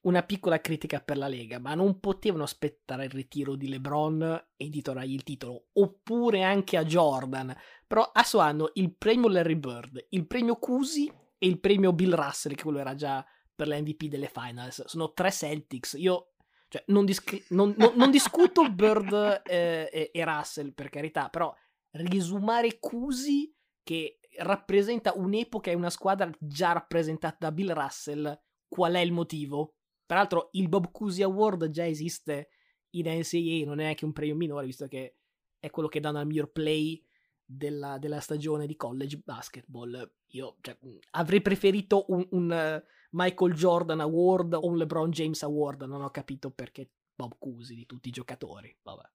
una piccola critica per la Lega, ma non potevano aspettare il ritiro di LeBron e intitolargli il titolo, oppure anche a Jordan? Però adesso hanno il premio Larry Bird, il premio Cousy e il premio Bill Russell, che quello era già per la MVP delle Finals. Sono tre Celtics. Io, cioè, non discuto Bird e Russell, per carità, però riesumare Cousy, che rappresenta un'epoca e una squadra già rappresentata da Bill Russell, qual è il motivo? Peraltro il Bob Cousy Award già esiste in NCAA, non è anche un premio minore, visto che è quello che danno al miglior play della stagione di college basketball. Io, cioè, avrei preferito un Michael Jordan Award o un LeBron James Award. Non ho capito perché Bob Cousy di tutti i giocatori. Vabbè.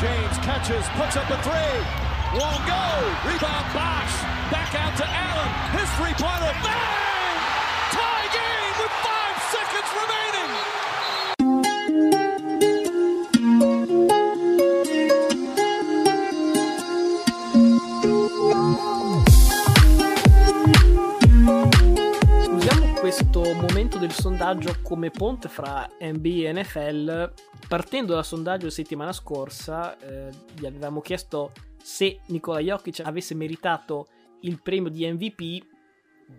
James catches, puts up a three, won't go, rebound box, back out to Allen, his three-pointer, bang! Tie game with 5 seconds remaining! Questo momento del sondaggio come ponte fra NBA e NFL. Partendo dal sondaggio settimana scorsa, gli avevamo chiesto se Nikola Jokic avesse meritato il premio di MVP.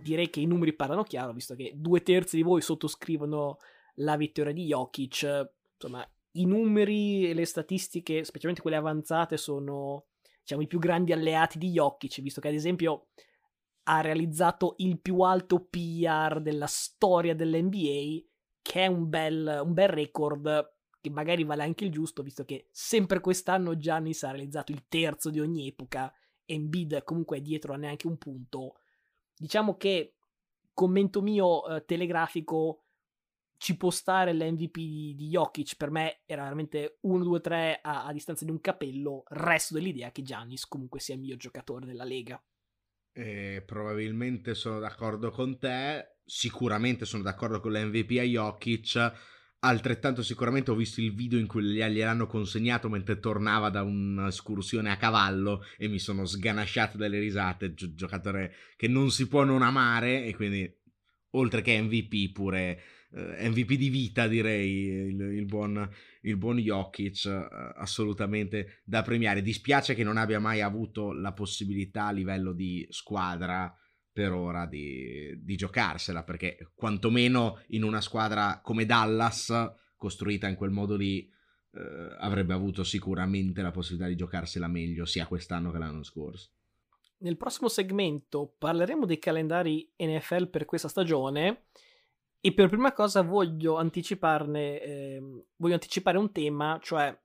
Direi che i numeri parlano chiaro, visto che 2/3 di voi sottoscrivono la vittoria di Jokic. Insomma, i numeri e le statistiche, specialmente quelle avanzate, sono, diciamo, i più grandi alleati di Jokic, visto che ad esempio ha realizzato il più alto PR della storia dell'NBA, che è un bel record, che magari vale anche il giusto, visto che sempre quest'anno Giannis ha realizzato il terzo di ogni epoca, Embiid comunque è dietro a neanche un punto. Diciamo che, commento mio telegrafico, ci può stare l'MVP di Jokic. Per me era veramente 1-2-3 a distanza di un capello, resto dell'idea che Giannis comunque sia il miglior giocatore della Lega. Probabilmente sono d'accordo con te, sicuramente sono d'accordo con l'MVP a Jokic, altrettanto sicuramente ho visto il video in cui gliel'hanno consegnato mentre tornava da un'escursione a cavallo e mi sono sganasciato dalle risate. Giocatore che non si può non amare, e quindi oltre che MVP pure MVP di vita, direi, il buon Jokic, assolutamente da premiare. Dispiace che non abbia mai avuto la possibilità a livello di squadra per ora di giocarsela, perché quantomeno in una squadra come Dallas, costruita in quel modo lì, avrebbe avuto sicuramente la possibilità di giocarsela meglio sia quest'anno che l'anno scorso. Nel prossimo segmento parleremo dei calendari NFL per questa stagione. E per prima cosa voglio anticipare un tema, cioè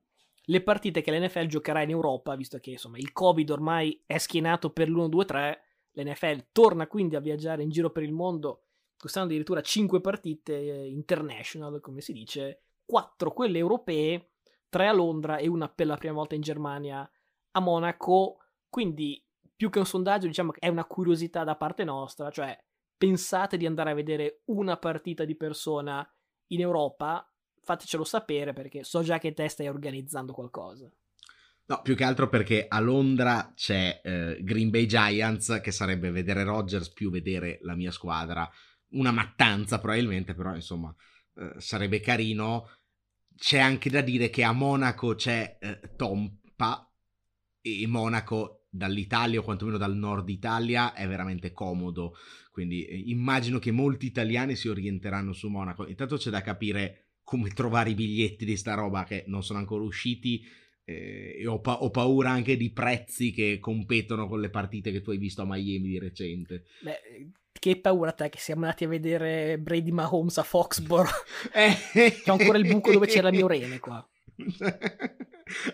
le partite che l'NFL giocherà in Europa, visto che insomma il Covid ormai è schienato per l'1-2-3, l'NFL torna quindi a viaggiare in giro per il mondo Quest'anno addirittura 5 partite international, come si dice, 4 quelle europee, 3 a Londra e una per la prima volta in Germania a Monaco. Quindi più che un sondaggio, diciamo che è una curiosità da parte nostra, cioè pensate di andare a vedere una partita di persona in Europa, fatecelo sapere perché so già che te stai organizzando qualcosa. No, più che altro perché a Londra c'è Green Bay Giants, che sarebbe vedere Rodgers più vedere la mia squadra, una mattanza probabilmente, però insomma sarebbe carino. C'è anche da dire che a Monaco c'è Tompa, e Monaco dall'Italia o quantomeno dal nord Italia è veramente comodo, quindi immagino che molti italiani si orienteranno su Monaco. Intanto c'è da capire come trovare i biglietti di sta roba che non sono ancora usciti. Ho paura anche di prezzi che competono con le partite che tu hai visto a Miami di recente. Beh, che paura te che siamo andati a vedere Brady Mahomes a Foxborough. C'è ancora il buco dove c'era la mia rene qua.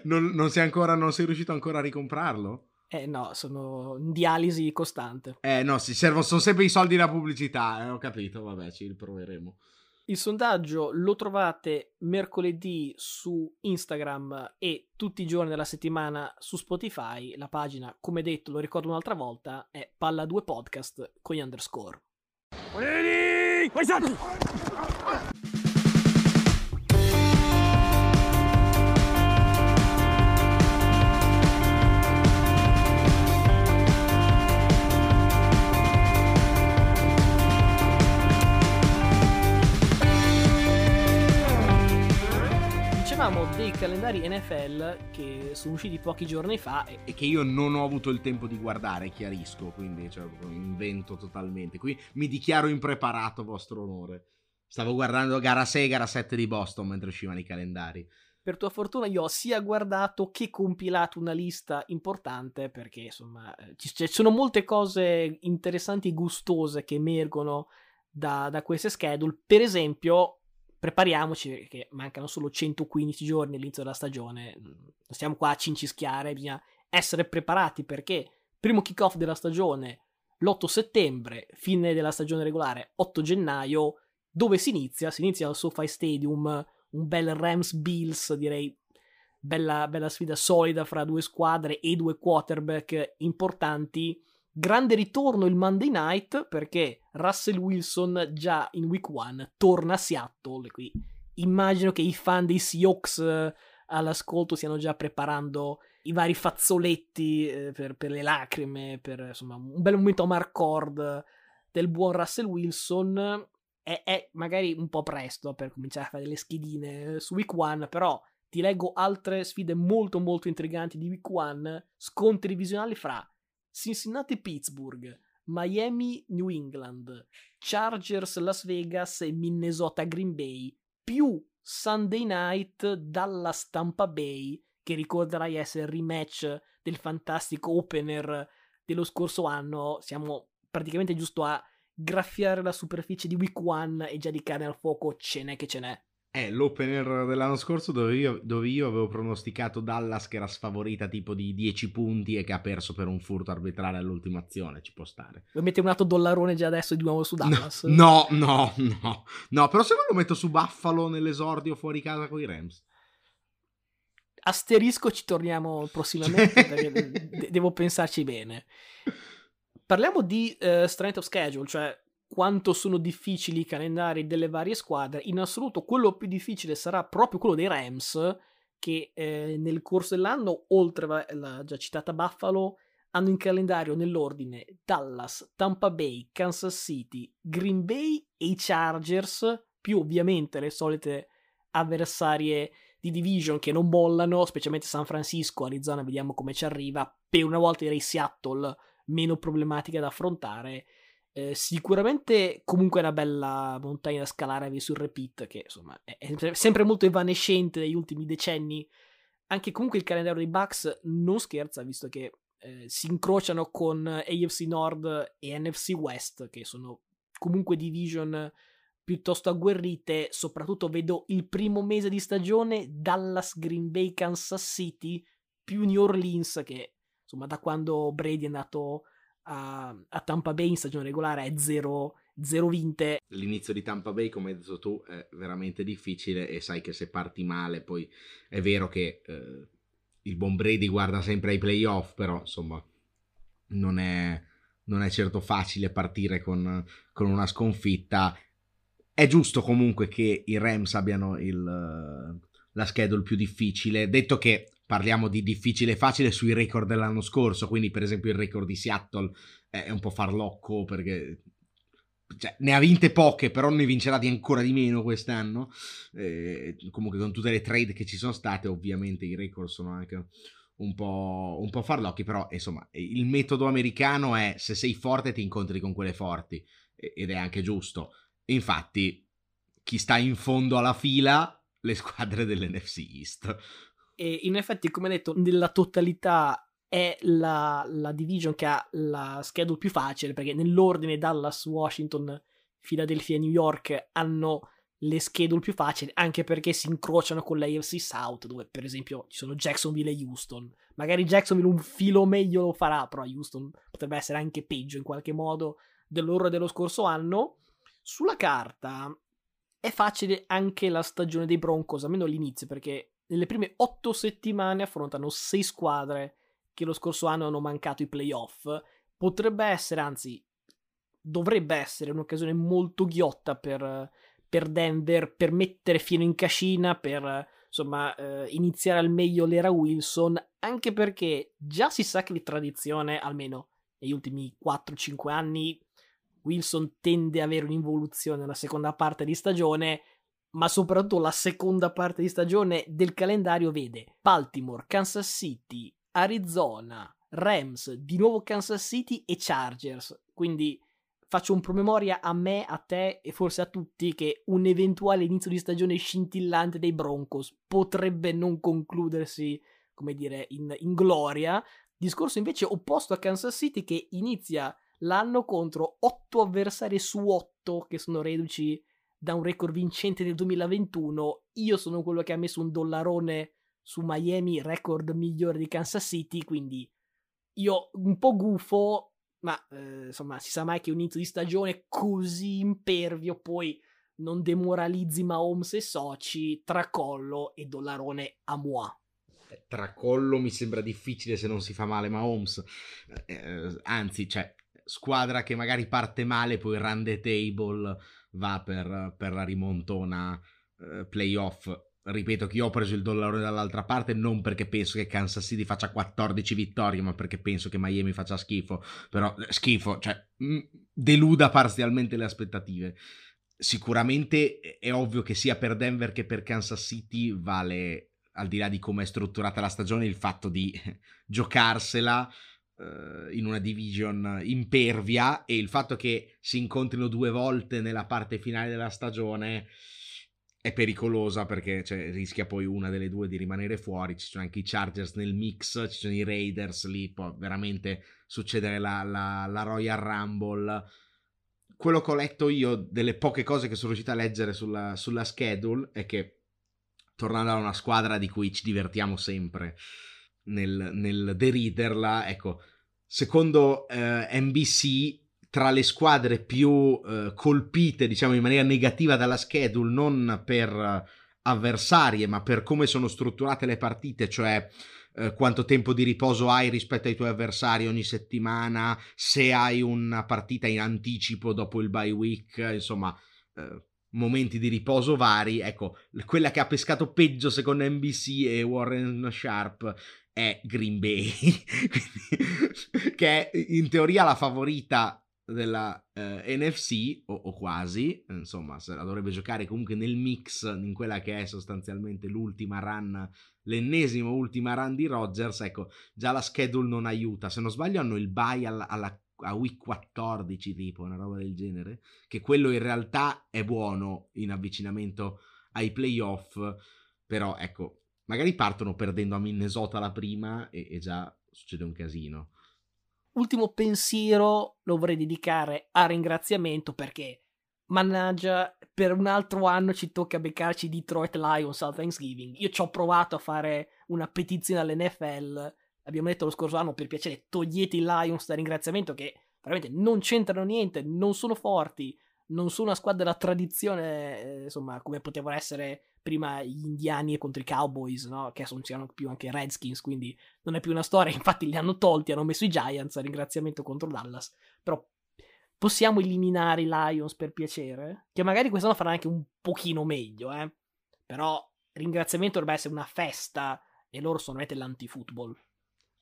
Non sei riuscito ancora a ricomprarlo? No, sono in dialisi costante. No, sono sempre i soldi della pubblicità, ho capito, vabbè, ci riproveremo. Il sondaggio lo trovate mercoledì su Instagram e tutti i giorni della settimana su Spotify. La pagina, come detto, lo ricordo un'altra volta, è Palla 2 Podcast con gli underscore. Dei calendari NFL che sono usciti pochi giorni fa e che io non ho avuto il tempo di guardare, chiarisco, quindi cioè, invento totalmente, qui mi dichiaro impreparato, vostro onore. Stavo guardando gara 6 e gara 7 di Boston mentre uscivano i calendari. Per tua fortuna io ho sia guardato che compilato una lista importante, perché insomma ci sono molte cose interessanti e gustose che emergono da queste schedule. Per esempio, prepariamoci perché mancano solo 115 giorni all'inizio della stagione, non stiamo qua a cincischiare, bisogna essere preparati perché primo kick-off della stagione l'8 settembre, fine della stagione regolare 8 gennaio, dove si inizia? Si inizia al SoFi Stadium, un bel Rams-Bills, direi bella sfida solida fra due squadre e due quarterback importanti. Grande ritorno il Monday Night perché Russell Wilson già in Week 1 torna a Seattle. Qui immagino che i fan dei Seahawks all'ascolto stiano già preparando i vari fazzoletti per le lacrime, per insomma un bel momento a Marcord del buon Russell Wilson. È magari un po' presto per cominciare a fare delle schedine su Week 1, però ti leggo altre sfide molto molto intriganti di Week 1, scontri divisionali fra Cincinnati-Pittsburgh, Miami-New England, Chargers-Las Vegas e Minnesota-Green Bay, più Sunday Night Dallas-Tampa Bay, che ricorderai essere il rematch del fantastico opener dello scorso anno. Siamo praticamente giusto a graffiare la superficie di Week 1 e già di carne al fuoco ce n'è che ce n'è. L'opener dell'anno scorso dove io avevo pronosticato Dallas che era sfavorita tipo di 10 punti e che ha perso per un furto arbitrale all'ultima azione, ci può stare. Vuoi mettere un altro $1 già adesso di nuovo su Dallas? No, però se non lo metto su Buffalo nell'esordio fuori casa con i Rams. Asterisco, ci torniamo prossimamente perché devo pensarci bene. Parliamo di strength of schedule, cioè quanto sono difficili i calendari delle varie squadre. In assoluto quello più difficile sarà proprio quello dei Rams, che nel corso dell'anno, oltre alla già citata Buffalo, hanno in calendario nell'ordine Dallas, Tampa Bay, Kansas City, Green Bay e i Chargers, più ovviamente le solite avversarie di division che non mollano, specialmente San Francisco, Arizona, vediamo come ci arriva, per una volta direi Seattle, meno problematica da affrontare. Sicuramente comunque è una bella montagna da scalare sul repeat, che insomma è sempre molto evanescente negli ultimi decenni. Anche comunque il calendario dei Bucks non scherza, visto che si incrociano con AFC Nord e NFC West, che sono comunque division piuttosto agguerrite. Soprattutto vedo il primo mese di stagione Dallas, Green Bay, Kansas City, più New Orleans, che insomma da quando Brady è andato a Tampa Bay in stagione regolare è 0 0 vinte. L'inizio di Tampa Bay, come hai detto tu, è veramente difficile e sai che se parti male, poi è vero che il buon Brady guarda sempre ai playoff, però insomma non è certo facile partire con una sconfitta. È giusto comunque che i Rams abbiano la schedule più difficile, detto che parliamo di difficile e facile sui record dell'anno scorso, quindi per esempio il record di Seattle è un po' farlocco perché ne ha vinte poche, però ne vincerà di ancora di meno quest'anno, comunque con tutte le trade che ci sono state ovviamente i record sono anche un po' farlocchi, però insomma il metodo americano è se sei forte ti incontri con quelle forti ed è anche giusto. Infatti chi sta in fondo alla fila? Le squadre dell'NFC East. E in effetti, come detto, nella totalità è la division che ha la schedule più facile, perché nell'ordine Dallas, Washington, Philadelphia e New York hanno le schedule più facili, anche perché si incrociano con l'AFC South, dove per esempio ci sono Jacksonville e Houston. Magari Jacksonville un filo meglio lo farà, però Houston potrebbe essere anche peggio in qualche modo del loro e dello scorso anno. Sulla carta è facile anche la stagione dei Broncos, almeno all'inizio, perché nelle prime 8 settimane affrontano 6 squadre che lo scorso anno hanno mancato i playoff. Potrebbe essere, anzi dovrebbe essere, un'occasione molto ghiotta per Denver, per mettere fieno in cascina, per insomma iniziare al meglio l'era Wilson, anche perché già si sa che di tradizione, almeno negli ultimi 4-5 anni, Wilson tende ad avere un'involuzione nella seconda parte di stagione, ma soprattutto la seconda parte di stagione del calendario vede Baltimore, Kansas City, Arizona, Rams, di nuovo Kansas City e Chargers. Quindi faccio un promemoria a me, a te e forse a tutti che un eventuale inizio di stagione scintillante dei Broncos potrebbe non concludersi, come dire, in gloria. Discorso invece opposto a Kansas City, che inizia l'anno contro 8 avversari su 8 che sono reduci da un record vincente del 2021. Io sono quello che ha messo un $1 su Miami, record migliore di Kansas City, quindi io un po' gufo, ma insomma si sa mai che un inizio di stagione così impervio poi non demoralizzi Mahomes e soci. Tracollo e $1 a moi. Tracollo mi sembra difficile se non si fa male Mahomes, anzi, cioè squadra che magari parte male, poi run the table, va per la rimontona playoff. Ripeto che io ho preso il $1 dall'altra parte non perché penso che Kansas City faccia 14 vittorie, ma perché penso che Miami faccia schifo, però schifo, cioè deluda parzialmente le aspettative. Sicuramente è ovvio che sia per Denver che per Kansas City vale, al di là di come è strutturata la stagione, il fatto di giocarsela in una division impervia, e il fatto che si incontrino 2 volte nella parte finale della stagione è pericolosa, perché cioè, rischia poi una delle 2 di rimanere fuori. Ci sono anche i Chargers nel mix, ci sono i Raiders lì, può veramente succedere la Royal Rumble. Quello che ho letto io, delle poche cose che sono riuscito a leggere sulla schedule, è che, tornando a una squadra di cui ci divertiamo sempre nel deriderla, ecco, secondo NBC, tra le squadre più colpite, diciamo, in maniera negativa dalla schedule, non per avversarie ma per come sono strutturate le partite, cioè quanto tempo di riposo hai rispetto ai tuoi avversari ogni settimana, se hai una partita in anticipo dopo il bye week, insomma momenti di riposo vari. Ecco, quella che ha pescato peggio secondo NBC e Warren Sharp è Green Bay, che è in teoria la favorita della NFC, o quasi, insomma se la dovrebbe giocare comunque nel mix, in quella che è sostanzialmente l'ennesima ultima run di Rodgers. Ecco, già la schedule non aiuta, se non sbaglio hanno il bye a week 14, tipo una roba del genere, che quello in realtà è buono in avvicinamento ai playoff, però ecco, magari partono perdendo a Minnesota la prima e già succede un casino. Ultimo pensiero lo vorrei dedicare a ringraziamento, perché mannaggia, per un altro anno ci tocca beccarci Detroit Lions al Thanksgiving. Io ci ho provato a fare una petizione all'NFL, abbiamo detto lo scorso anno, per piacere togliete i Lions da ringraziamento, che veramente non c'entrano niente, non sono forti, non sono una squadra della tradizione, insomma, come potevano essere prima gli indiani contro i Cowboys, no? Che adesso non c'erano più anche i Redskins, quindi non è più una storia, infatti li hanno tolti, hanno messo i Giants, ringraziamento contro Dallas, però possiamo eliminare i Lions per piacere? Che magari quest'anno farà anche un pochino meglio, però ringraziamento dovrebbe essere una festa e loro sono l'anti-football.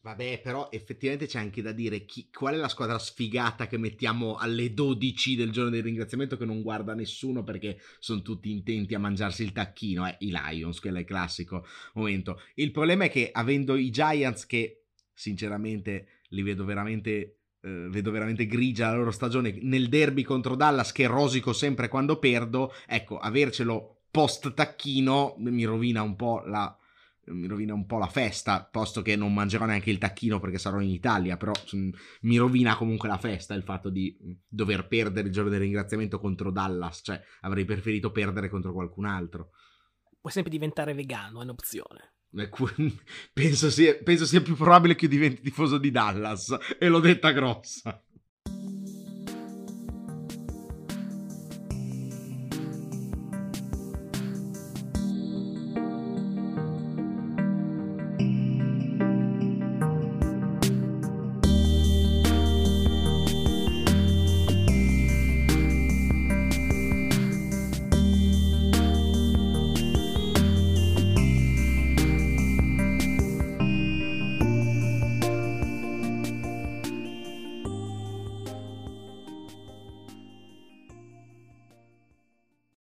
Vabbè, però effettivamente c'è anche da dire qual è la squadra sfigata che mettiamo alle 12 del giorno del ringraziamento che non guarda nessuno perché sono tutti intenti a mangiarsi il tacchino, i Lions, quello è il classico momento. Il problema è che avendo i Giants, che sinceramente li vedo veramente grigia la loro stagione, nel derby contro Dallas che rosico sempre quando perdo, ecco, avercelo post tacchino mi rovina un po' la festa, posto che non mangerò neanche il tacchino perché sarò in Italia, però mi rovina comunque la festa il fatto di dover perdere il giorno del ringraziamento contro Dallas, cioè avrei preferito perdere contro qualcun altro. Puoi sempre diventare vegano, è un'opzione. Penso sia più probabile che io diventi tifoso di Dallas, e l'ho detta grossa.